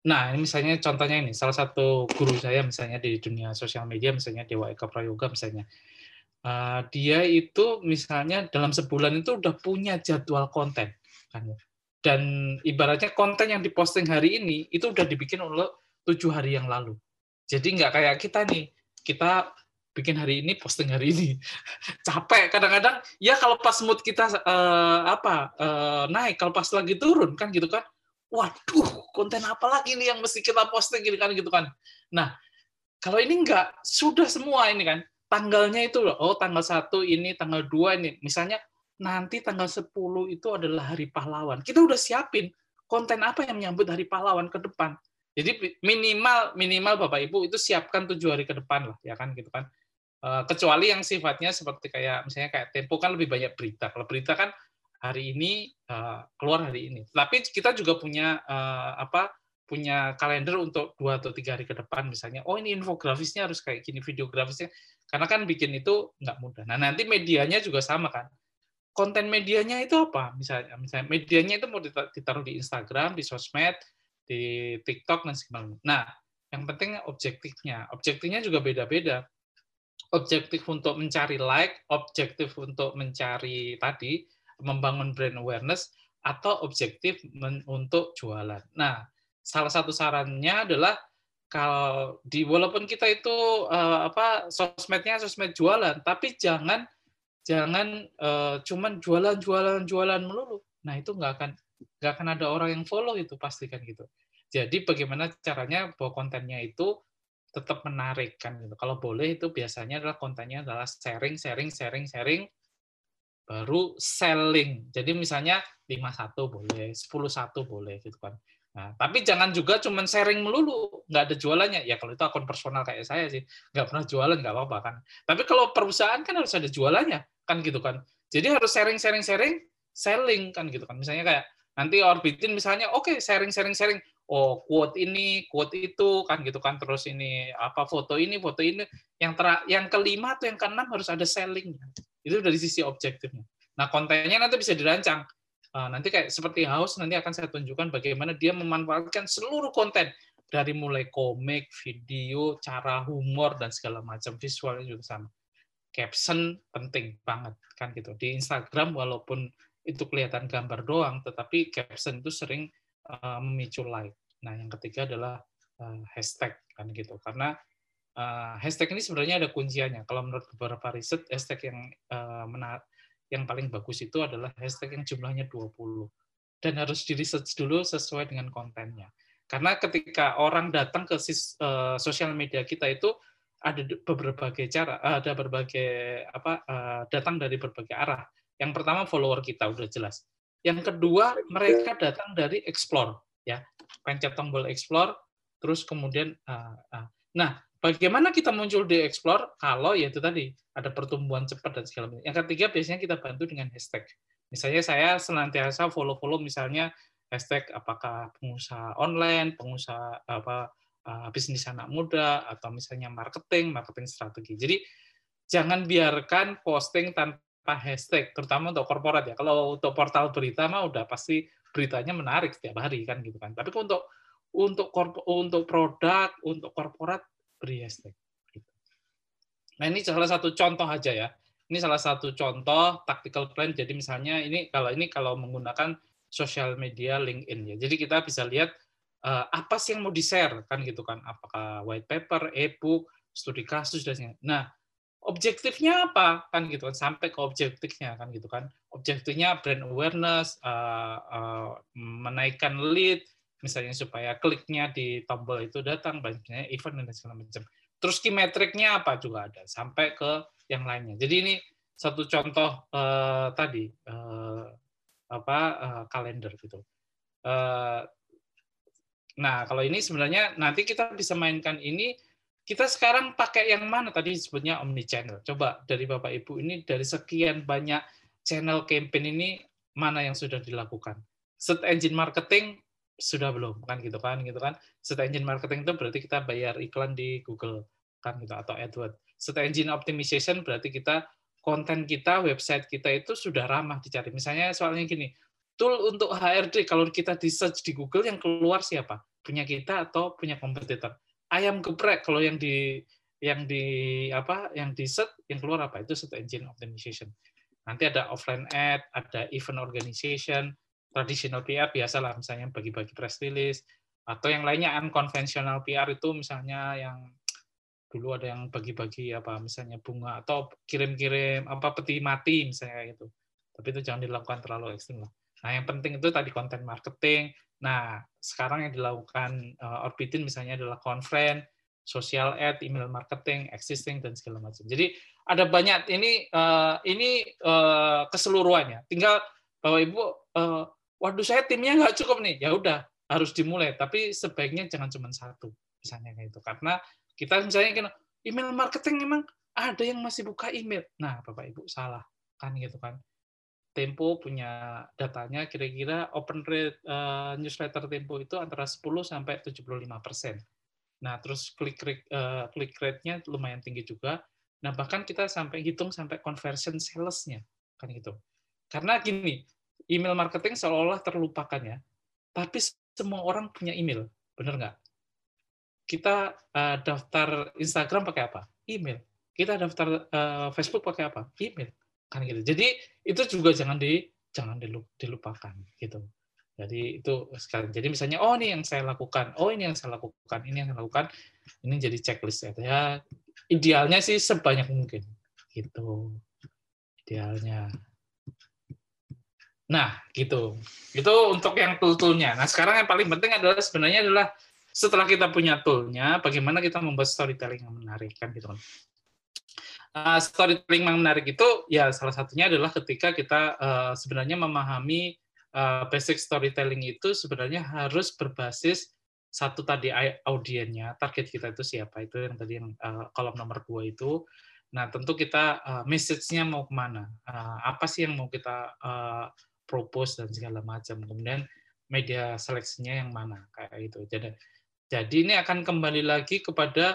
nah ini misalnya contohnya ini salah satu guru saya misalnya di dunia sosial media misalnya Dewa Eka Prayoga misalnya. Uh, dia itu misalnya dalam sebulan itu udah punya jadwal konten kan, dan ibaratnya konten yang diposting hari ini itu udah dibikin oleh tujuh hari yang lalu. Jadi nggak kayak kita nih, kita bikin hari ini posting hari ini. Capek kadang-kadang ya kalau pas mood kita uh, apa uh, naik, kalau pas lagi turun kan gitu kan. Waduh, konten apa lagi nih yang mesti kita posting gitu kan gitu kan. Nah kalau ini nggak, sudah semua ini kan. Tanggalnya itu loh, oh tanggal satu ini, tanggal dua ini. Misalnya nanti tanggal sepuluh itu adalah hari pahlawan. Kita udah siapin konten apa yang menyambut hari pahlawan ke depan. Jadi minimal minimal Bapak Ibu itu siapkan tujuh hari ke depan lah, ya kan gitu kan. Kecuali yang sifatnya seperti kayak misalnya kayak Tempo kan lebih banyak berita. Kalau berita kan hari ini keluar hari ini. Tapi kita juga punya apa? punya kalender untuk dua atau tiga hari ke depan misalnya. Oh ini infografisnya harus kayak gini, videografisnya. Karena kan bikin itu nggak mudah. Nah, nanti medianya juga sama kan. Konten medianya itu apa? Misalnya, misalnya medianya itu mau ditaruh di Instagram, di sosmed, di TikTok, dan sebagainya. Nah, yang penting objektifnya. Objektifnya juga beda-beda. Objektif untuk mencari like, objektif untuk mencari tadi, membangun brand awareness, atau objektif untuk jualan. Nah, salah satu sarannya adalah kalau di walaupun kita itu uh, apa sosmednya sosmed jualan, tapi jangan jangan uh, cuman jualan jualan jualan melulu. Nah itu nggak akan nggak akan ada orang yang follow itu, pastikan gitu. Jadi bagaimana caranya bahwa kontennya itu tetap menarik kan gitu. Kalau boleh itu biasanya adalah kontennya adalah sharing sharing sharing sharing baru selling. Jadi misalnya lima satu boleh, sepuluh satu boleh gitu kan. Nah, tapi jangan juga cuman sharing melulu, nggak ada jualannya. Ya kalau itu akun personal kayak saya sih, nggak pernah jualan, nggak apa-apa kan. Tapi kalau perusahaan kan harus ada jualannya, kan gitu kan. Jadi harus sharing, sharing, sharing, selling kan gitu kan. Misalnya kayak nanti Orbitin misalnya, oke okay, sharing, sharing, sharing. Oh quote ini, quote itu kan gitu kan. Terus ini apa foto ini, foto ini. Yang ter- yang kelima atau yang keenam harus ada selling. Itu dari sisi objektifnya. Nah kontennya nanti bisa dirancang. Nanti kayak seperti Haus, nanti akan saya tunjukkan bagaimana dia memanfaatkan seluruh konten dari mulai komik, video, cara humor, dan segala macam. Visualnya juga sama. Caption penting banget kan gitu. Di Instagram walaupun itu kelihatan gambar doang, tetapi caption itu sering uh, memicu like. Nah yang ketiga adalah uh, hashtag kan gitu. Karena uh, hashtag ini sebenarnya ada kunciannya. Kalau menurut beberapa riset, hashtag yang uh, menarik, yang paling bagus itu adalah hashtag yang jumlahnya dua puluh. Dan harus di-research dulu sesuai dengan kontennya. Karena ketika orang datang ke uh, sosial media kita itu ada berbagai cara, ada berbagai apa uh, datang dari berbagai arah. Yang pertama follower kita udah jelas. Yang kedua mereka datang dari explore, ya, pencet tombol explore, terus kemudian, uh, uh. nah bagaimana kita muncul di explore kalau ya itu tadi ada pertumbuhan cepat dan segala macam. Yang ketiga biasanya kita bantu dengan hashtag. Misalnya saya senantiasa follow-follow misalnya hashtag apakah pengusaha online, pengusaha apa uh, bisnis anak muda atau misalnya marketing, marketing strategi. Jadi jangan biarkan posting tanpa hashtag, terutama untuk korporat ya. Kalau untuk portal berita mah udah pasti beritanya menarik setiap hari kan gitu kan. Tapi untuk untuk korpo, untuk produk, untuk korporat beri hashtag. Gitu. Nah ini salah satu contoh aja ya. Ini salah satu contoh tactical plan. Jadi misalnya ini kalau ini kalau menggunakan sosial media LinkedIn ya. Jadi kita bisa lihat uh, apa sih yang mau di-share kan gitu kan. Apakah white paper, e-book, studi kasus dan sebagainya. Nah objektifnya apa kan gitu kan, sampai ke objektifnya kan gitu kan, objektifnya brand awareness, uh, uh, menaikkan lead misalnya supaya kliknya di tombol itu datang, banyaknya event dan segala macam. Terus key metric-nya apa juga ada, sampai ke yang lainnya. Jadi ini satu contoh uh, tadi uh, apa uh, kalender gitu. Uh, nah kalau ini sebenarnya nanti kita bisa mainkan ini. Kita sekarang pakai yang mana tadi disebutnya omnichannel. Coba dari Bapak Ibu ini dari sekian banyak channel campaign ini mana yang sudah dilakukan? Search engine marketing sudah belum kan gitu kan gitu kan. Search engine marketing itu berarti kita bayar iklan di Google kan gitu atau AdWords. Search engine optimization berarti kita konten kita, website kita itu sudah ramah dicari. Misalnya soalnya gini, tool untuk H R D kalau kita di search di Google yang keluar siapa? Punya kita atau punya kompetitor? Ayam Geprek kalau yang di yang di apa yang di set yang keluar apa itu search engine optimization. Nanti ada offline ad, ada event organization, traditional P R biasalah misalnya bagi-bagi press release atau yang lainnya unconventional P R itu misalnya yang dulu ada yang bagi-bagi apa misalnya bunga atau kirim-kirim apa peti mati misalnya itu. Tapi itu jangan dilakukan terlalu ekstrim lah. Nah, yang penting itu tadi konten marketing. Nah, sekarang yang dilakukan uh, Orbitin misalnya adalah conference, social ad, email marketing, existing, dan segala macam. Jadi ada banyak, ini uh, ini uh, keseluruhannya. Tinggal Bapak Ibu, uh, waduh saya timnya nggak cukup nih, ya udah harus dimulai. Tapi sebaiknya jangan cuma satu, misalnya kayak itu. Karena kita misalnya email marketing memang ada yang masih buka email. Nah, Bapak Ibu salah kan gitu kan. Tempo punya datanya kira-kira open rate uh, newsletter Tempo itu antara sepuluh sampai tujuh puluh lima persen. Nah, terus click rate, uh, click rate-nya lumayan tinggi juga. Nah, bahkan kita sampai hitung sampai conversion sales-nya kan gitu. Karena gini, email marketing seolah-olah terlupakan ya. Tapi semua orang punya email, benar nggak? Kita uh, daftar Instagram pakai apa? Email. Kita daftar uh, Facebook pakai apa? Email. Kan gitu. Jadi itu juga jangan di jangan dilupakan gitu. Jadi itu sekarang. Jadi misalnya oh ini yang saya lakukan, oh ini yang saya lakukan, ini yang saya lakukan, ini jadi checklist ya. Idealnya sih sebanyak mungkin gitu. Idealnya. Nah, gitu. Itu untuk yang tool-toolnya. Nah, sekarang yang paling penting adalah sebenarnya adalah setelah kita punya tool-nya, bagaimana kita membuat storytelling yang menarik kan gitu. Uh, storytelling yang menarik itu ya salah satunya adalah ketika kita uh, sebenarnya memahami uh, basic storytelling itu sebenarnya harus berbasis satu tadi audiennya, target kita itu siapa, itu yang tadi yang uh, kolom nomor dua itu. Nah tentu kita uh, message-nya mau kemana, uh, apa sih yang mau kita uh, propose dan segala macam, kemudian media seleksinya yang mana kayak itu. Jadi jadi ini akan kembali lagi kepada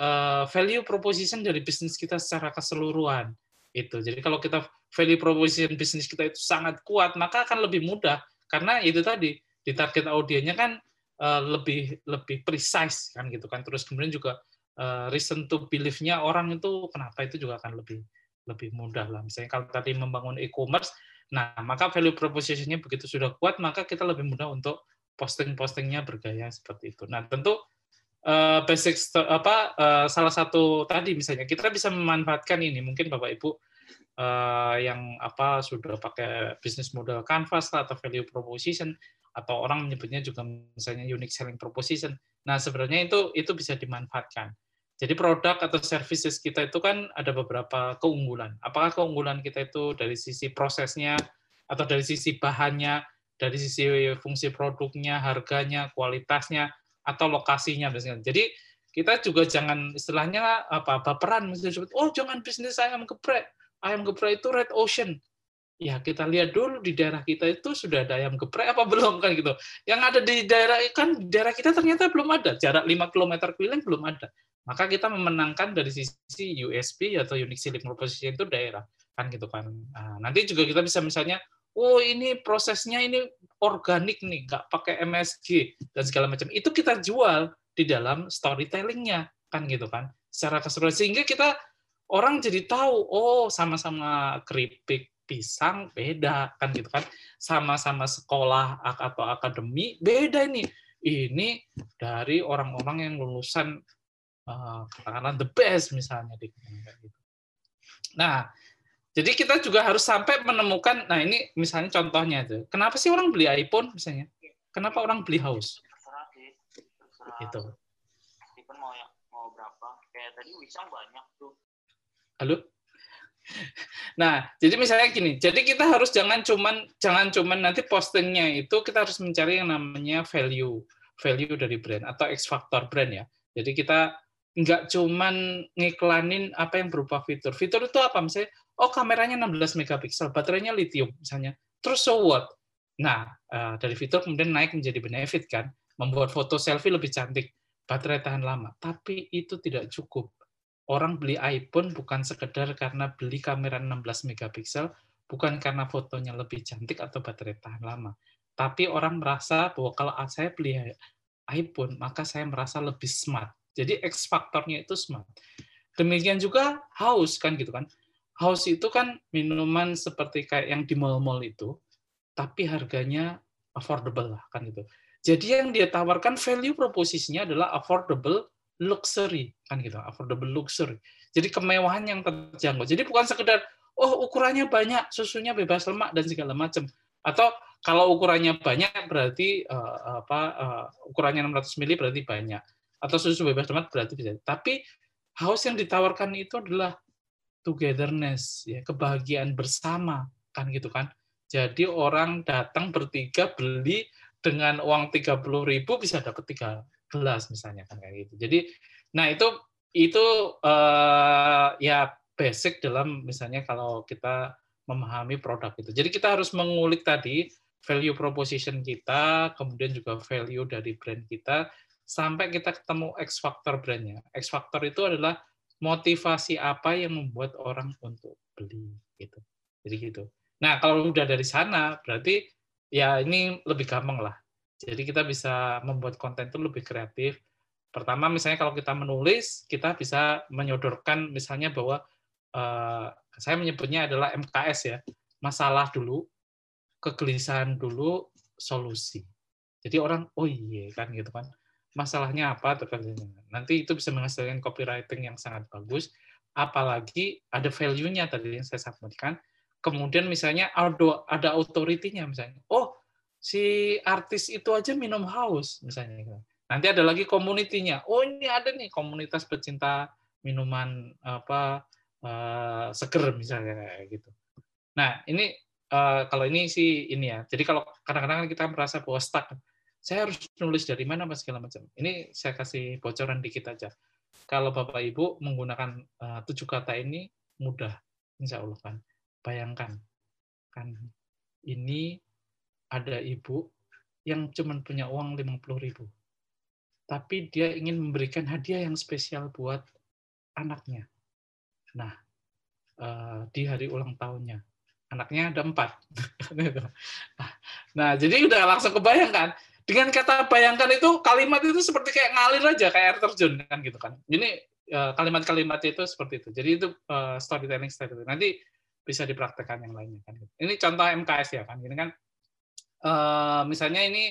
Uh, value proposition dari bisnis kita secara keseluruhan itu. Jadi kalau kita value proposition bisnis kita itu sangat kuat, maka akan lebih mudah karena itu tadi di target audiennya kan uh, lebih lebih precise kan gitu kan. Terus kemudian juga uh, reason to believe-nya orang itu kenapa itu juga akan lebih lebih mudah lah. Misalnya kalau tadi membangun e-commerce, nah maka value proposition-nya begitu sudah kuat, maka kita lebih mudah untuk posting-postingnya bergaya seperti itu. Nah tentu Uh, basic apa uh, salah satu tadi misalnya kita bisa memanfaatkan ini mungkin Bapak Ibu uh, yang apa sudah pakai bisnis model canvas lah, atau value proposition atau orang menyebutnya juga misalnya unique selling proposition. Nah, sebenarnya itu itu bisa dimanfaatkan. Jadi produk atau services kita itu kan ada beberapa keunggulan. Apakah keunggulan kita itu dari sisi prosesnya, atau dari sisi bahannya, dari sisi fungsi produknya, harganya, kualitasnya, atau lokasinya misalnya. Jadi kita juga jangan istilahnya apa baperan misalnya, oh jangan bisnis ayam geprek. Ayam geprek itu red ocean. Ya kita lihat dulu di daerah kita itu sudah ada ayam geprek apa belum kan gitu. Yang ada di daerah kan di daerah kita ternyata belum ada. Jarak lima kilometer keliling belum ada. Maka kita memenangkan dari sisi U S P atau unique selling proposition itu daerah kan gitu kan. Nah, nanti juga kita bisa misalnya, oh ini prosesnya ini organik nih, nggak pakai M S G dan segala macam. Itu kita jual di dalam storytellingnya kan gitu kan. Secara keseluruhan sehingga kita orang jadi tahu, oh sama-sama keripik pisang beda kan gitu kan, sama-sama sekolah atau akademi beda ini ini dari orang-orang yang lulusan uh, katakanlah the best misalnya gitu. Nah jadi kita juga harus sampai menemukan, nah ini misalnya contohnya itu, kenapa sih orang beli iPhone misalnya, kenapa orang beli Haus gitu. Mau mau berapa kayak tadi pisang banyak tuh. Halo. Nah, jadi misalnya gini, jadi kita harus jangan cuman jangan cuman nanti postingnya itu kita harus mencari yang namanya value, value dari brand atau X factor brand ya. Jadi kita nggak cuman ngiklanin apa yang berupa fitur. Fitur itu apa misalnya? Oh, kameranya enam belas megapiksel, baterainya lithium misalnya. Terus so what? Nah, dari fitur kemudian naik menjadi benefit kan, membuat foto selfie lebih cantik, baterai tahan lama. Tapi itu tidak cukup. Orang beli iPhone bukan sekedar karena beli kamera enam belas megapiksel, bukan karena fotonya lebih cantik atau baterai tahan lama. Tapi orang merasa bahwa kalau saya beli iPhone, maka saya merasa lebih smart. Jadi X faktornya itu smart. Demikian juga Haus kan gitu kan. Haus itu kan minuman seperti kayak yang di mall-mall itu, tapi harganya affordable lah kan gitu. Jadi yang dia tawarkan value proposisinya adalah affordable luxury kan gitu, affordable luxury. Jadi kemewahan yang terjangkau. Jadi bukan sekedar oh ukurannya banyak, susunya bebas lemak dan segala macam. Atau kalau ukurannya banyak berarti uh, apa uh, ukurannya enam ratus mili berarti banyak. Atau susu bebas lemak berarti bisa. Tapi Haus yang ditawarkan itu adalah togetherness, ya, kebahagiaan bersama kan gitu kan. Jadi orang datang bertiga beli dengan uang tiga puluh ribu bisa dapat tiga gelas misalnya kan kayak gitu. Jadi, nah itu itu uh, ya basic dalam misalnya kalau kita memahami produk itu. Jadi kita harus mengulik tadi value proposition kita, kemudian juga value dari brand kita, sampai kita ketemu X factor brandnya. X factor itu adalah motivasi apa yang membuat orang untuk beli gitu. Jadi gitu. Nah kalau udah dari sana berarti ya ini lebih gampang lah. Jadi kita bisa membuat konten itu lebih kreatif. Pertama, misalnya kalau kita menulis, kita bisa menyodorkan misalnya bahwa eh, saya menyebutnya adalah M K S ya, masalah dulu, kegelisahan dulu, solusi. Jadi orang, oh iya kan gitu kan, masalahnya apa? Nanti itu bisa menghasilkan copywriting yang sangat bagus. Apalagi ada value-nya tadi yang saya sampaikan. Kemudian misalnya ada ada authority-nya misalnya. Oh si artis itu aja minum Haus misalnya. Nanti ada lagi community-nya. Oh, ini ada nih komunitas pecinta minuman apa uh, seger misalnya gitu. Nah, ini uh, kalau ini sih ini ya. Jadi kalau kadang-kadang kita merasa bahwa stuck. Saya harus nulis dari mana apa segala macam. Ini saya kasih bocoran dikit aja. Kalau Bapak Ibu menggunakan uh, tujuh kata ini mudah, insya Allah kan. Bayangkan kan ini ada ibu yang cuma punya uang lima puluh ribu. Tapi dia ingin memberikan hadiah yang spesial buat anaknya. Nah, di hari ulang tahunnya. Anaknya ada empat. Nah, jadi udah langsung kebayangkan. Dengan kata bayangkan itu, kalimat itu seperti kayak ngalir aja, kayak air terjun. Kan, gitu kan. Jadi kalimat-kalimatnya itu seperti itu. Jadi itu storytelling, storytelling. Nanti bisa dipraktekkan yang lainnya. Kan. Ini contoh M K S ya. Kan. Ini kan Uh, misalnya ini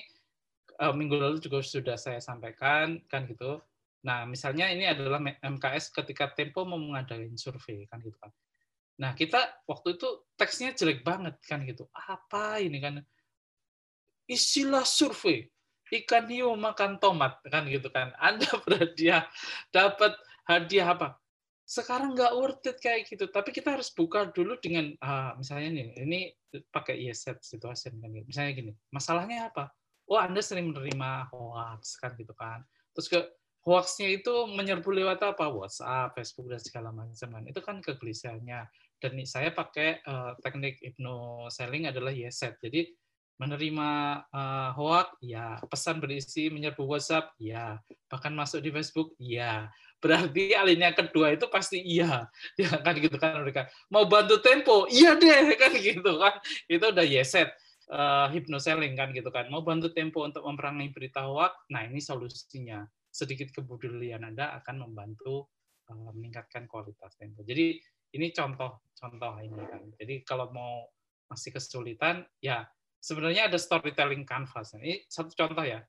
uh, minggu lalu juga sudah saya sampaikan kan gitu. Nah misalnya ini adalah M K S ketika Tempo mau mengadakan survei kan gitu kan. Nah kita waktu itu teksnya jelek banget kan gitu. Apa ini kan? isilah survei ikan hiu makan tomat kan gitu kan, Anda berhadiah dapat hadiah apa. Sekarang nggak worth it kayak gitu, tapi kita harus buka dulu dengan ah, misalnya nih, ini pakai I S E T situasi kan gitu. Misalnya gini, masalahnya apa? Oh, Anda sering menerima hoax kan gitu kan. Terus ke hoaxnya itu menyerbu lewat apa? WhatsApp, Facebook dan segala macam kan. Itu kan kegelisahannya. Dan saya pakai uh, teknik hypnoselling adalah I S E T. Jadi menerima uh, hoax, ya. Pesan berisi menyerbu WhatsApp, ya. Bahkan masuk di Facebook, ya. Berarti alinea kedua itu pasti iya, ya kan gitu kan mereka. Mau bantu Tempo, iya deh kan gitu kan. Itu udah yeset, uh, hypnoselling kan gitu kan. Mau bantu Tempo untuk memerangi berita hoax, nah ini solusinya. Sedikit kepedulian Anda akan membantu uh, meningkatkan kualitas Tempo. Jadi ini contoh-contoh ini kan. Jadi kalau mau masih kesulitan, ya. Sebenarnya ada storytelling canvas. Ini satu contoh ya.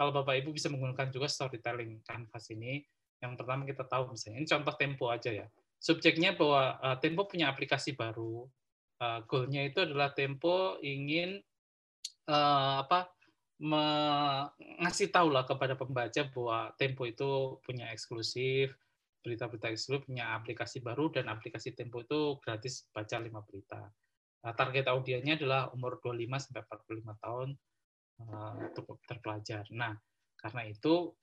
Kalau Bapak Ibu bisa menggunakan juga storytelling canvas ini. Yang pertama kita tahu misalnya, ini contoh Tempo aja ya. Subjeknya bahwa uh, Tempo punya aplikasi baru. Uh, goalnya itu adalah Tempo ingin uh, apa ngasih tahu lah kepada pembaca bahwa Tempo itu punya eksklusif, berita-berita eksklusif, punya aplikasi baru, dan aplikasi Tempo itu gratis baca lima berita. Target audiennya adalah umur dua puluh lima sampai empat puluh lima tahun untuk terpelajar. Nah, karena itu,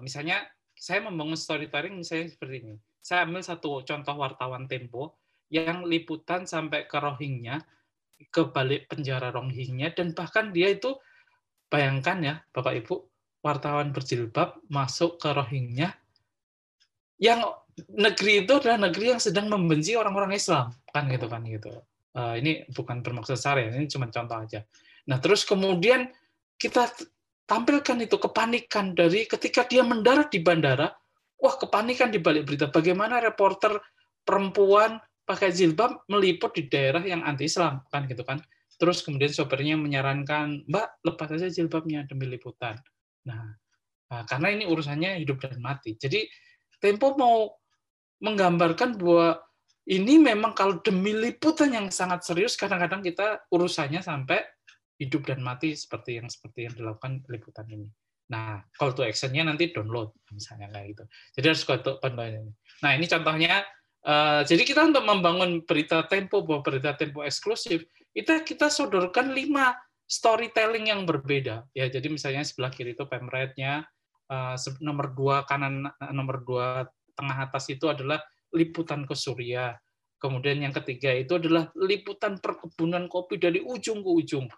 misalnya saya membangun storytelling misalnya seperti ini. Saya ambil satu contoh wartawan Tempo yang liputan sampai ke Rohingya, ke balik penjara Rohingya, dan bahkan dia itu, bayangkan ya Bapak Ibu, wartawan berjilbab masuk ke Rohingya, yang negeri itu adalah negeri yang sedang membenci orang-orang Islam kan gitu kan gitu. Uh, ini bukan bermaksud saya, ini cuma contoh aja. Nah terus kemudian kita tampilkan itu kepanikan dari ketika dia mendarat di bandara, wah kepanikan di balik berita. Bagaimana reporter perempuan pakai jilbab meliput di daerah yang anti-Islam kan gitu kan. Terus kemudian sopirnya menyarankan, Mbak lepas aja jilbabnya demi liputan. Nah uh, karena ini urusannya hidup dan mati. Jadi Tempo mau menggambarkan bahwa ini memang kalau demi liputan yang sangat serius, kadang-kadang kita urusannya sampai hidup dan mati seperti yang seperti yang dilakukan liputan ini. Nah, call to action-nya nanti download, misalnya kayak gitu. Jadi harus konten. Nah, ini contohnya. Uh, jadi kita untuk membangun berita Tempo, bahwa berita Tempo eksklusif, itu kita sodorkan lima storytelling yang berbeda. Ya, jadi misalnya sebelah kiri itu pemretnya, Uh, nomor dua kanan, nomor dua tengah atas itu adalah liputan ke Suriah. Kemudian yang ketiga itu adalah liputan perkebunan kopi dari ujung ke ujung.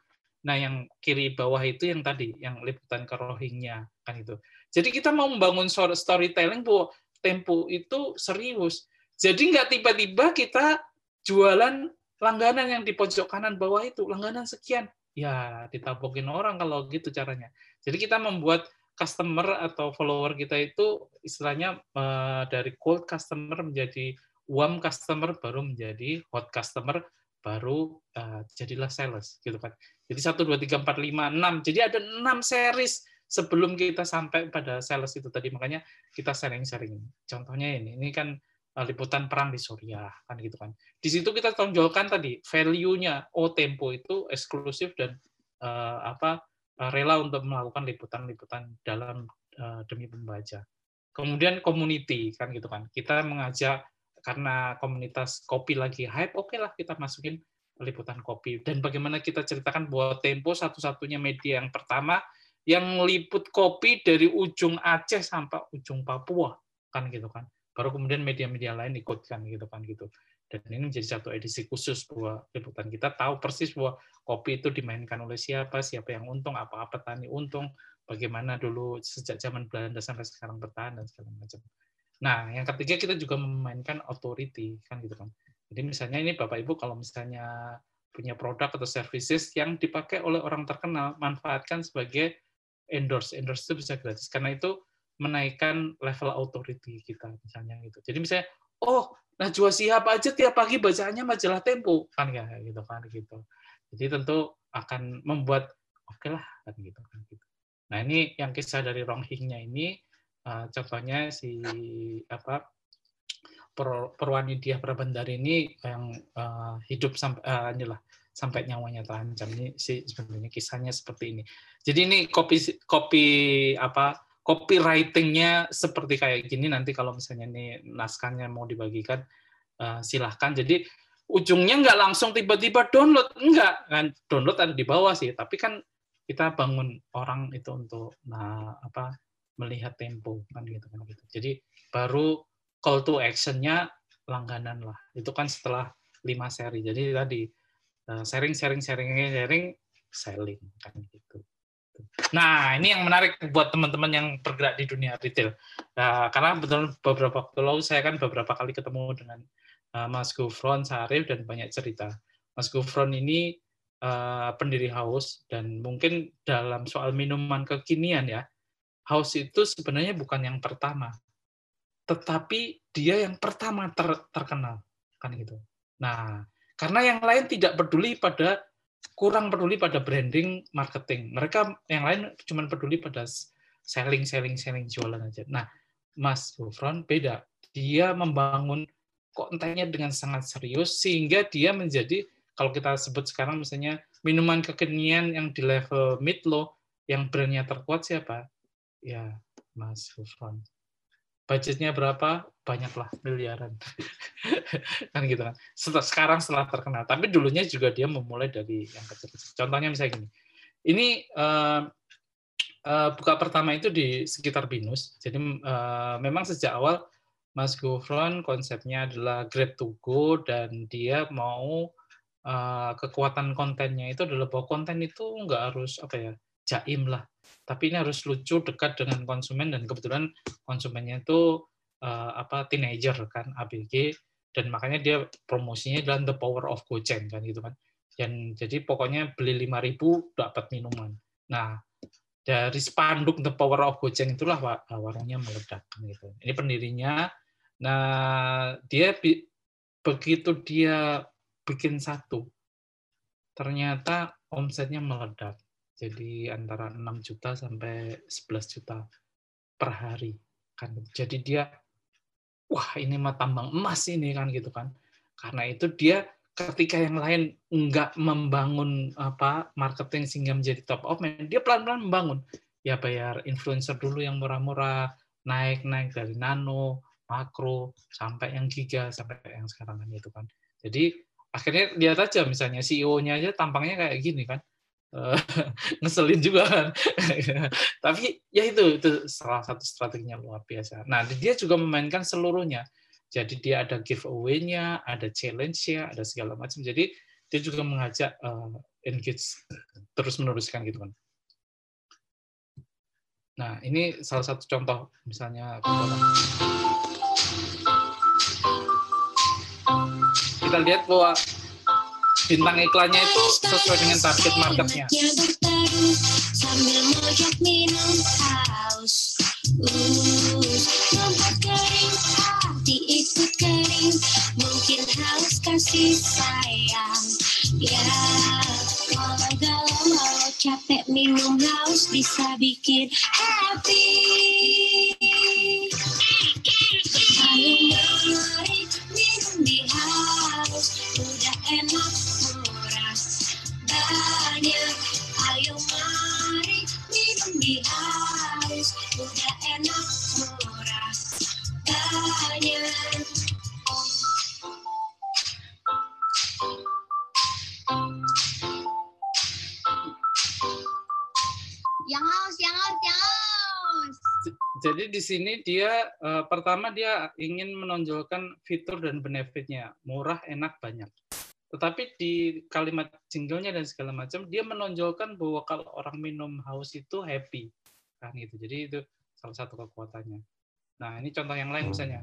Nah yang kiri bawah itu yang tadi, yang liputan ke Rohingya kan itu. Jadi kita mau membangun storytelling bahwa Tempo itu serius. Jadi nggak tiba-tiba kita jualan langganan yang di pojok kanan bawah itu, langganan sekian. Ya ditabokin orang kalau gitu caranya. Jadi kita membuat customer atau follower kita itu istilahnya uh, dari cold customer menjadi warm customer, baru menjadi hot customer, baru uh, jadilah sales gitu kan. Jadi satu dua tiga empat lima enam. Jadi ada enam series sebelum kita sampai pada sales itu tadi, makanya kita sharing-sharing. Contohnya ini, ini kan uh, liputan perang di Suriah kan gitu kan. Di situ kita tonjolkan tadi value-nya, oh Tempo itu eksklusif dan uh, apa rela untuk melakukan liputan-liputan dalam uh, demi pembaca. Kemudian community kan gitu kan. Kita mengajak karena komunitas kopi lagi hype, oke okay lah kita masukin liputan kopi. Dan bagaimana kita ceritakan bahwa Tempo satu-satunya media yang pertama yang meliput kopi dari ujung Aceh sampai ujung Papua kan gitu kan. Baru kemudian media-media lain ikut kan gitu kan gitu. Dan ini menjadi satu edisi khusus bahwa liputan kita tahu persis bahwa kopi itu dimainkan oleh siapa, siapa yang untung, apa-apa tani untung, bagaimana dulu sejak zaman Belanda sampai sekarang bertahan dan segala macam. Nah, yang ketiga kita juga memainkan authority kan gitu kan. Jadi misalnya ini Bapak Ibu kalau misalnya punya produk atau services yang dipakai oleh orang terkenal, manfaatkan sebagai endorse. Endorse itu bisa gratis karena itu menaikkan level authority kita misalnya gitu. Jadi misalnya oh, Najwa Shihab aja tiap pagi bacaannya majalah Tempo kan ya gitu kan gitu. Jadi tentu akan membuat oke okay lah kan gitu kan gitu. Nah ini yang kisah dari Rohingya ini uh, contohnya si apa Perwani Diah Prabandari ini yang uh, hidup sampai uh, inilah sampai nyawanya terancam. Ini sih sebenarnya kisahnya seperti ini. Jadi ini copy copy apa copywriting-nya seperti kayak gini. Nanti kalau misalnya nih naskahnya mau dibagikan, uh, silahkan. Jadi ujungnya nggak langsung tiba-tiba download, enggak kan? Download ada di bawah sih, tapi kan kita bangun orang itu untuk nah apa melihat tempo kan gitu kan gitu. Jadi baru call to action-nya langganan lah. Itu kan setelah lima seri. Jadi tadi sharing, sharing, sharing, sharing, selling kan gitu. Nah, ini yang menarik buat teman-teman yang bergerak di dunia retail. Nah, karena betul beberapa waktu lalu saya kan beberapa kali ketemu dengan uh, Mas Gofran Sarif dan banyak cerita. Mas Gofran ini uh, pendiri Haus, dan mungkin dalam soal minuman kekinian ya, Haus itu sebenarnya bukan yang pertama, tetapi dia yang pertama ter- terkenal kan gitu. Nah, karena yang lain tidak peduli pada kurang peduli pada branding, marketing. Mereka yang lain cuma peduli pada selling, selling, selling, jualan aja. Nah, Mas Gofran beda. Dia membangun kontennya dengan sangat serius sehingga dia menjadi, kalau kita sebut sekarang misalnya minuman kekinian yang di level mid low, yang brandnya terkuat siapa? Ya, Mas Gofran. Budgetnya berapa? Banyaklah, miliaran. Kan gitu kan. Sekarang setelah terkenal, tapi dulunya juga dia memulai dari yang kecil. Contohnya misalnya gini. Ini uh, uh, buka pertama itu di sekitar Binus. Jadi uh, memang sejak awal Mas Gofran konsepnya adalah Grab to Go, dan dia mau uh, kekuatan kontennya itu adalah bahwa konten itu nggak harus apa ya, jaim lah. Tapi ini harus lucu, dekat dengan konsumen, dan kebetulan konsumennya itu uh, apa teenager kan, A B G, dan makanya dia promosinya dalam the power of Gojek kan gitu kan. Dan jadi pokoknya beli lima ribu dapat minuman. Nah, dari spanduk the power of Gojek itulah warungnya meledak kan gitu. Ini pendirinya. Nah, dia begitu dia bikin satu, ternyata omsetnya meledak. Jadi antara enam juta sampai sebelas juta per hari kan. Jadi dia wah ini mah tambang emas ini kan gitu kan. Karena itu dia ketika yang lain enggak membangun apa marketing sehingga menjadi top of mind, dia pelan-pelan membangun. Ya bayar influencer dulu yang murah-murah, naik-naik dari nano, makro sampai yang giga sampai yang sekarang kan gitu kan. Jadi akhirnya lihat aja misalnya C E O-nya aja tampangnya kayak gini kan. Ngeselin juga kan. Tapi ya itu itu salah satu strateginya luar biasa. Nah, dia juga memainkan seluruhnya. Jadi dia ada giveaway-nya, ada challenge-nya, ada segala macam. Jadi dia juga mengajak uh, engage terus meneruskan gitu kan. Nah, ini salah satu contoh misalnya komponen. Kita lihat bahwa bintang iklannya itu sesuai dengan target marketnya. Jadi di sini dia eh, pertama dia ingin menonjolkan fitur dan benefitnya, murah, enak, banyak. Tetapi di kalimat jinglenya dan segala macam dia menonjolkan bahwa kalau orang minum Haus itu happy kan gitu. Jadi itu salah satu kekuatannya. Nah, ini contoh yang lain misalnya.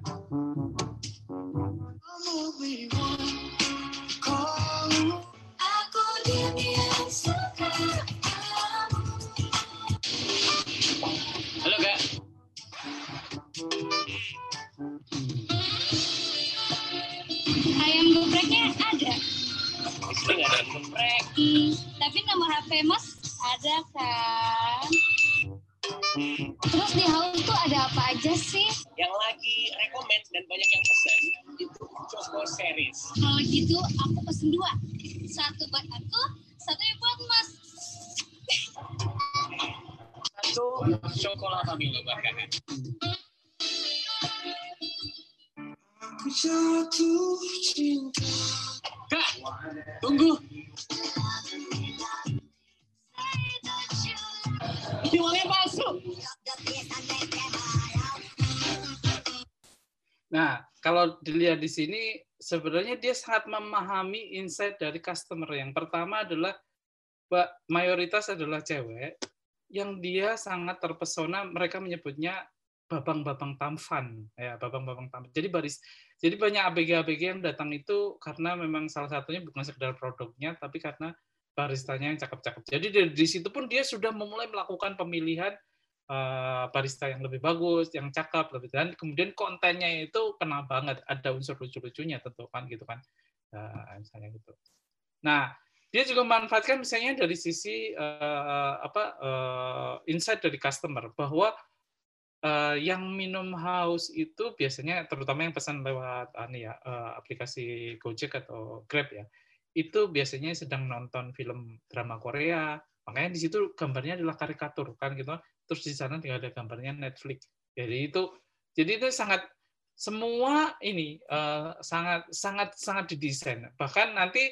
Halo, Kak. Ayam gepreknya ada. Ada ayam geprek. Tapi nomor H P Mas ada kan? Terus di Haus tuh ada apa aja sih? Yang lagi rekomend dan banyak yang pesan itu Glow series. Kalau gitu aku pesen dua, satu buat aku, satu buat Mas. Satu coklat kami lebarkan. Aku jatuh cinta. Kak, tunggu. Ini uangnya palsu. Nah, kalau dilihat di sini, sebenarnya dia sangat memahami insight dari customer. Yang pertama adalah mayoritas adalah cewek, yang dia sangat terpesona. Mereka menyebutnya babang-babang tampan, ya babang-babang tampan. Jadi baris, jadi banyak A B G-A B G yang datang itu karena memang salah satunya bukan sekedar produknya, tapi karena baristanya yang cakep-cakep. Jadi dari di situ pun dia sudah memulai melakukan pemilihan barista yang lebih bagus, yang cakep, lebih dan kemudian kontennya itu kena banget, ada unsur lucu-lucunya tentu kan gitu kan, nah, misalnya gitu. Nah, dia juga memanfaatkan misalnya dari sisi uh, apa uh, insight dari customer bahwa uh, yang minum haus itu biasanya terutama yang pesan lewat uh, nih ya uh, aplikasi Gojek atau Grab ya, itu biasanya sedang nonton film drama Korea, makanya di situ gambarnya adalah karikatur kan gitu. Terus di sana tidak ada gambarnya Netflix. Jadi itu, jadi itu sangat semua ini uh, sangat sangat sangat didesain. Bahkan nanti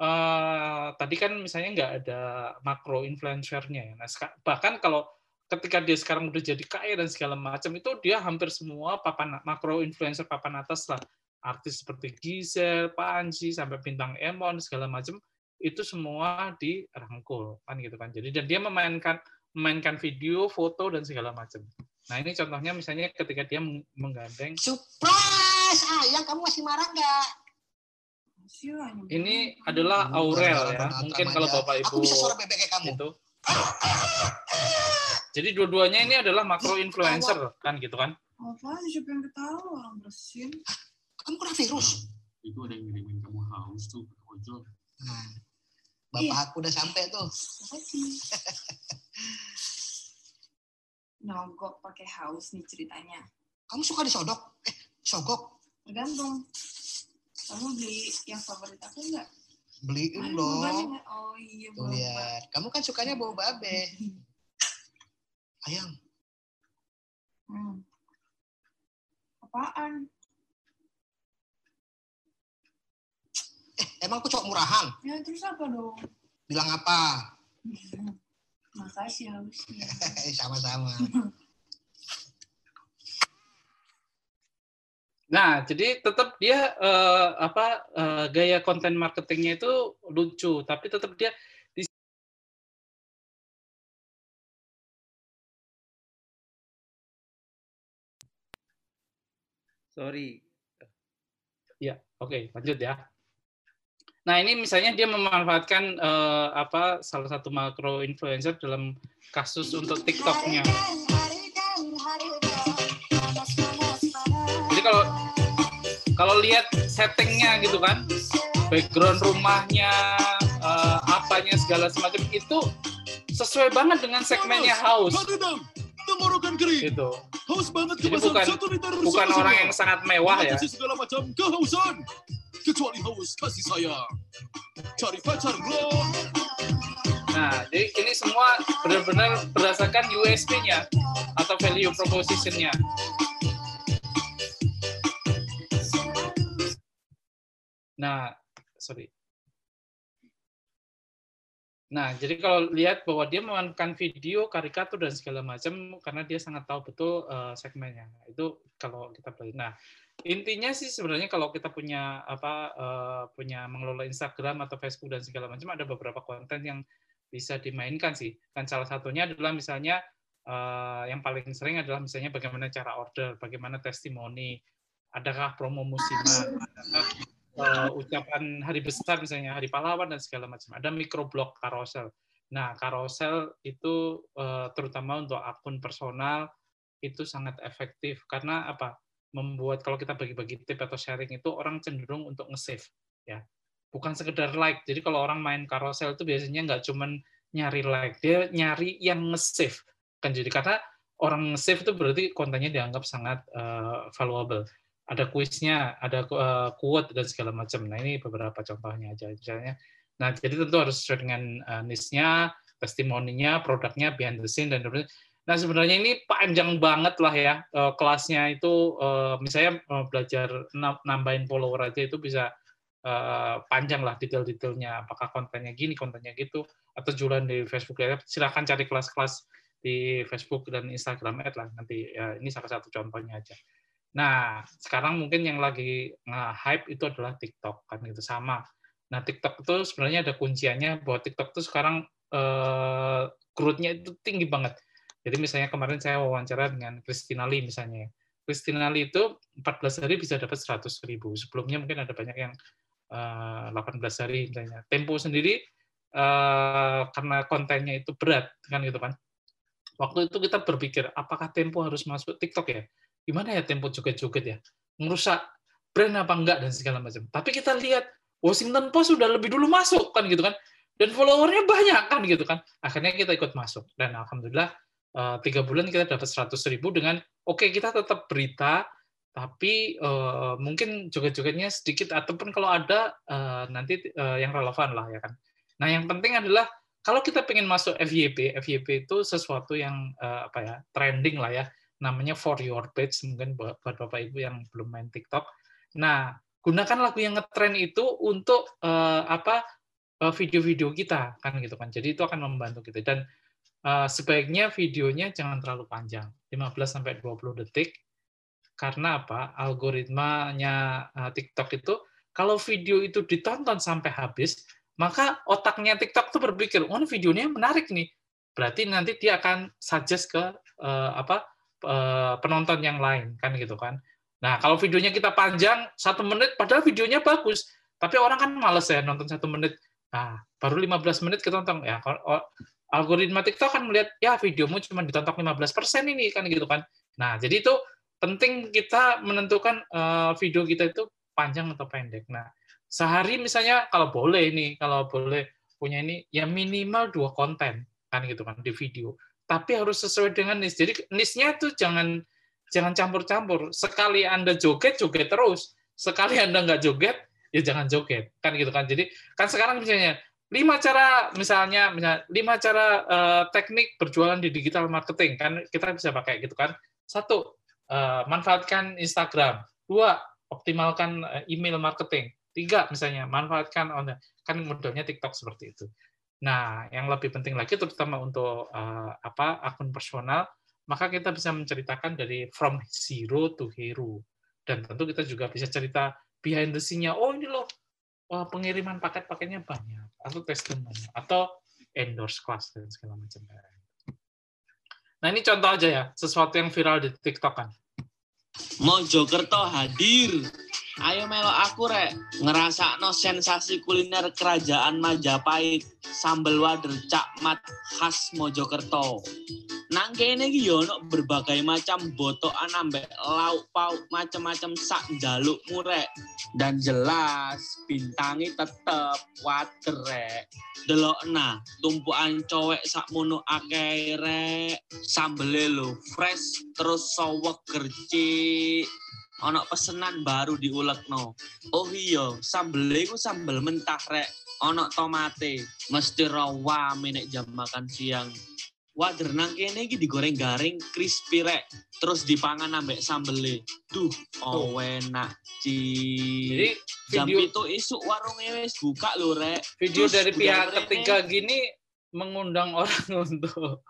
uh, tadi kan misalnya nggak ada makro influencernya. Nah, bahkan kalau ketika dia sekarang udah jadi kaya dan segala macam itu dia hampir semua papan makro influencer papan atas lah. Artis seperti Gisel, Panji sampai bintang Emon segala macam itu semua dirangkul kan gitu kan. Jadi dan dia memainkan mainkan video, foto, dan segala macam. Nah, ini contohnya misalnya ketika dia menggandeng. Surprise! Ayang, kamu masih marah nggak? Ini adalah Aurel ya. Mungkin kalau Bapak Ibu itu. Jadi dua-duanya ini adalah makro influencer kan gitu kan? Apaan sih yang ketawa orang bersin? Kamu kena virus. Itu ada yang ngirimin kamu haus tuh ke ojol. Bapak iya. Aku udah sampai tuh. Nogok pakai haus nih ceritanya. Kamu suka disodok? Eh, sogok? Tergantung. Kamu beli yang favorit aku enggak? Beliin dong. Oh iya. Tuh, lihat. Kamu kan sukanya bau babe. Ayang. Hmm. Apaan? Eh, emang aku cowok murahan? Ya, terus apa dong? Bilang apa? Hmm. Makasih hausnya. Sama-sama. Nah, jadi tetap dia eh, apa eh, gaya konten marketingnya itu lucu, tapi tetap dia di sorry. Ya, oke, okay, lanjut ya. Nah, ini misalnya dia memanfaatkan eh, apa salah satu makro influencer dalam kasus untuk TikTok-nya. Jadi kalau kalau lihat settingnya gitu kan, background rumahnya, eh, apanya segala semacam itu sesuai banget dengan segmennya haus. Gitu. Jadi bukan bukan orang yang sangat mewah ya. Kecuali haus kasih sayang, cari pacar Glow. Nah, jadi ini semua benar-benar berdasarkan U S P-nya atau value proposition-nya. Nah, sorry. Nah, jadi kalau lihat bahwa dia memainkan video, karikatur, dan segala macam karena dia sangat tahu betul uh, segmennya. Itu kalau kita beli. Nah, intinya sih sebenarnya kalau kita punya apa uh, punya mengelola Instagram atau Facebook dan segala macam ada beberapa konten yang bisa dimainkan sih. Dan salah satunya adalah misalnya uh, yang paling sering adalah misalnya bagaimana cara order, bagaimana testimoni, adakah promo musiman, adakah uh, ucapan hari besar misalnya hari pahlawan dan segala macam. Ada microblog carousel. Nah, carousel itu uh, terutama untuk akun personal itu sangat efektif karena apa? Membuat kalau kita bagi-bagi tip atau sharing itu orang cenderung untuk nge-save ya, bukan sekedar like. Jadi kalau orang main carousel itu biasanya nggak cuman nyari like, dia nyari yang nge-save kan. Jadi karena orang nge-save itu berarti kontennya dianggap sangat uh, valuable. ada kuisnya, ada uh, quote dan segala macam. Nah ini beberapa contohnya aja, misalnya. Nah jadi tentu harus sesuai dengan uh, niche-nya, testimoninya, produknya, behind the scene dan sebagainya. Nah sebenarnya ini panjang banget lah ya uh, kelasnya itu. Uh, misalnya uh, belajar nambahin follower aja itu bisa uh, panjang lah detail-detailnya. Apakah kontennya gini, kontennya gitu, atau jualan di Facebook ya. Silakan cari kelas-kelas di Facebook dan Instagram ad lah nanti. Ya, ini salah satu contohnya aja. Nah sekarang mungkin yang lagi nge-hype itu adalah TikTok kan gitu sama. Nah TikTok itu sebenarnya ada kunciannya bahwa TikTok itu sekarang uh, growth-nya itu tinggi banget. Jadi misalnya kemarin saya wawancara dengan Kristina Lee misalnya. Kristina Lee itu empat belas hari bisa dapat seratus ribu. Sebelumnya mungkin ada banyak yang uh, delapan belas hari misalnya. Tempo sendiri uh, karena kontennya itu berat kan gitu kan. Waktu itu kita berpikir apakah Tempo harus masuk TikTok ya? Gimana ya Tempo joget-joget ya? Merusak brand apa enggak dan segala macam. Tapi kita lihat Washington Post sudah lebih dulu masuk kan gitu kan. Dan followernya banyak kan gitu kan. Akhirnya kita ikut masuk dan alhamdulillah tiga bulan kita dapat seratus ribu dengan oke okay, kita tetap berita tapi uh, mungkin joget-jogetnya sedikit ataupun kalau ada uh, nanti uh, yang relevan lah ya kan. Nah yang penting adalah kalau kita pengen masuk F Y P, F Y P itu sesuatu yang uh, apa ya trending lah ya, namanya for your page mungkin buat bapak ibu yang belum main TikTok. Nah gunakan lagu yang ngetrend itu untuk uh, apa video-video kita kan gitu kan. Jadi itu akan membantu kita dan Uh, sebaiknya videonya jangan terlalu panjang, lima belas sampai dua puluh detik. Karena apa? Algoritmanya uh, TikTok itu kalau video itu ditonton sampai habis, maka otaknya TikTok tuh berpikir, "Oh, videonya menarik nih." Berarti nanti dia akan suggest ke uh, apa? Uh, penonton yang lain kan gitu kan. Nah, kalau videonya kita panjang satu menit padahal videonya bagus, tapi orang kan males ya nonton satu menit. Nah, baru lima belas menit kita tonton ya. Kalau algoritma TikTok kan melihat ya videomu cuma ditonton lima belas persen ini kan gitu kan. Nah, jadi itu penting kita menentukan uh, video kita itu panjang atau pendek. Nah, sehari misalnya kalau boleh ini, kalau boleh punya ini ya minimal dua konten kan gitu kan di video. Tapi harus sesuai dengan niche. Jadi niche-nya tuh jangan jangan campur-campur. Sekali Anda joget, joget terus. Sekali Anda nggak joget, ya jangan joget kan gitu kan. Jadi kan sekarang misalnya lima cara misalnya, misalnya lima cara uh, teknik berjualan di digital marketing kan kita bisa pakai gitu kan. Satu, uh, manfaatkan Instagram. Dua, optimalkan email marketing. Tiga, misalnya manfaatkan online. Kan modelnya TikTok seperti itu. Nah, yang lebih penting lagi terutama untuk uh, apa akun personal, maka kita bisa menceritakan dari from zero to hero. Dan tentu kita juga bisa cerita behind the scene-nya. Oh ini loh. Wah, pengiriman paket-paketnya banyak, atau testimoni, atau endorse kelas dan segala macam. Nah ini contoh aja ya, sesuatu yang viral di TikTok kan. Mojokerto hadir, ayo melo aku rek, ngerasakno sensasi kuliner kerajaan Majapahit, sambel wader cakmat khas Mojokerto. Nang kene iki yo ono berbagai macam botokan ambek lauk pauk macam-macam sak njaluk murek dan jelas bintangi tetep wader rek. Delokna tumpukan cowek sakmono akeh rek. Sambele lho fresh terus saweg gercik. Ono pesenan baru diulekno. Oh iya, sambele iku sambel mentah rek. Ono tomate mesti rawame nek jam makan siang. Wader nang kene iki digoreng garing crispy rek, terus dipangan ambek sambele. Duh, oh enak ci. Jam itu isuk warunge wis buka lho rek. Video terus dari pihak ketiga gini mengundang orang untuk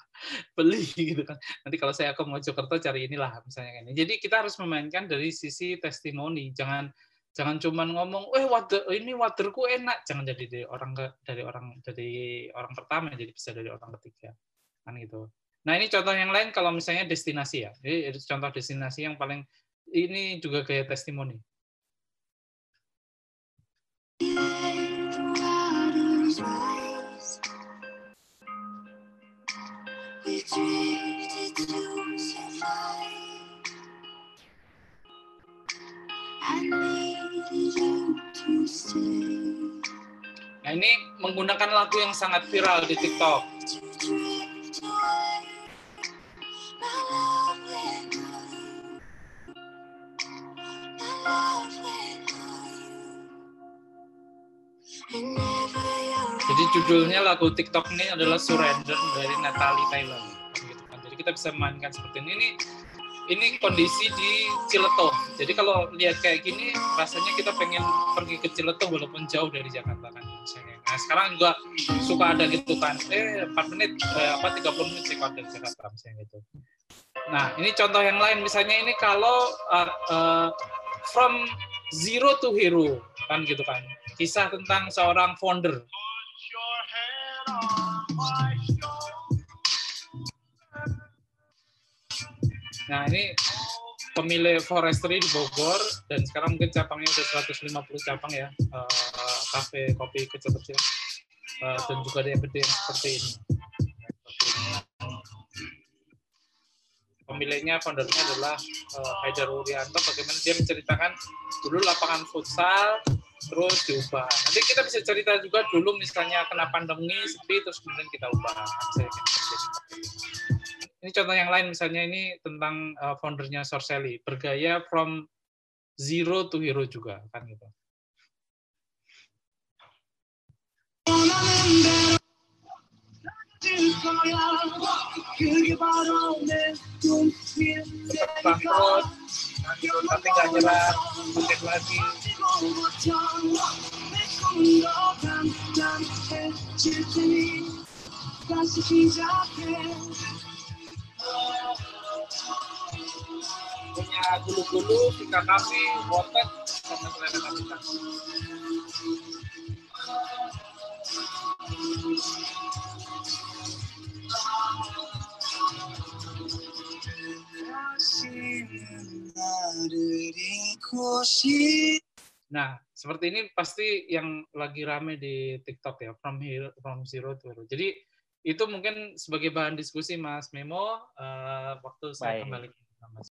beli gitu kan. Nanti kalau saya ke Mojokerto cari inilah misalnya ini. Jadi kita harus memainkan dari sisi testimoni. Jangan jangan cuman ngomong, "Eh, wader ini waderku enak." Jangan jadi dari orang ke, dari orang dari orang pertama, jadi bisa dari orang ketiga. Gitu. Nah ini contoh yang lain kalau misalnya destinasi ya. Jadi contoh destinasi yang paling ini juga gaya testimoni. Nah ini menggunakan lagu yang sangat viral di TikTok. Jadi judulnya lagu TikTok ini adalah Surrender dari Natalie Taylor. Gitu kan. Jadi kita bisa memainkan seperti ini. ini. Ini kondisi di Ciletong. Jadi kalau lihat kayak gini, rasanya kita pengen pergi ke Ciletong walaupun jauh dari Jakarta kan. Misalnya. Nah sekarang juga suka ada gitu kan. Eh empat menit, eh, apa tiga puluh menit sih dari Jakarta misalnya gitu. Nah ini contoh yang lain misalnya ini kalau uh, uh, from zero to hero kan gitu kan. Kisah tentang seorang founder. Nah ini pemilik forestry di Bogor dan sekarang mungkin cabangnya sudah seratus lima puluh cabang ya, uh, kafe kopi kecil-kecil uh, dan juga ada yang gede seperti ini. Pemiliknya, foundernya adalah uh, Haidar Wuryanto. Bagaimana dia menceritakan dulu lapangan futsal terus diubah. Nanti kita bisa cerita juga dulu misalnya kena pandemi sepi terus kemudian kita ubah. Ini contoh yang lain misalnya ini tentang uh, foundernya Sorcelli, bergaya from zero to hero juga kan gitu. Bangkrut, tapi nggak jelas, mungkin lagi. Punya gulu-gulu, ikan api, botek, sama selera kapitan. Nah, seperti ini pasti yang lagi rame di TikTok ya, from hero, from zero to hero. Jadi itu mungkin sebagai bahan diskusi Mas Memo uh, waktu saya Bye. Kembali.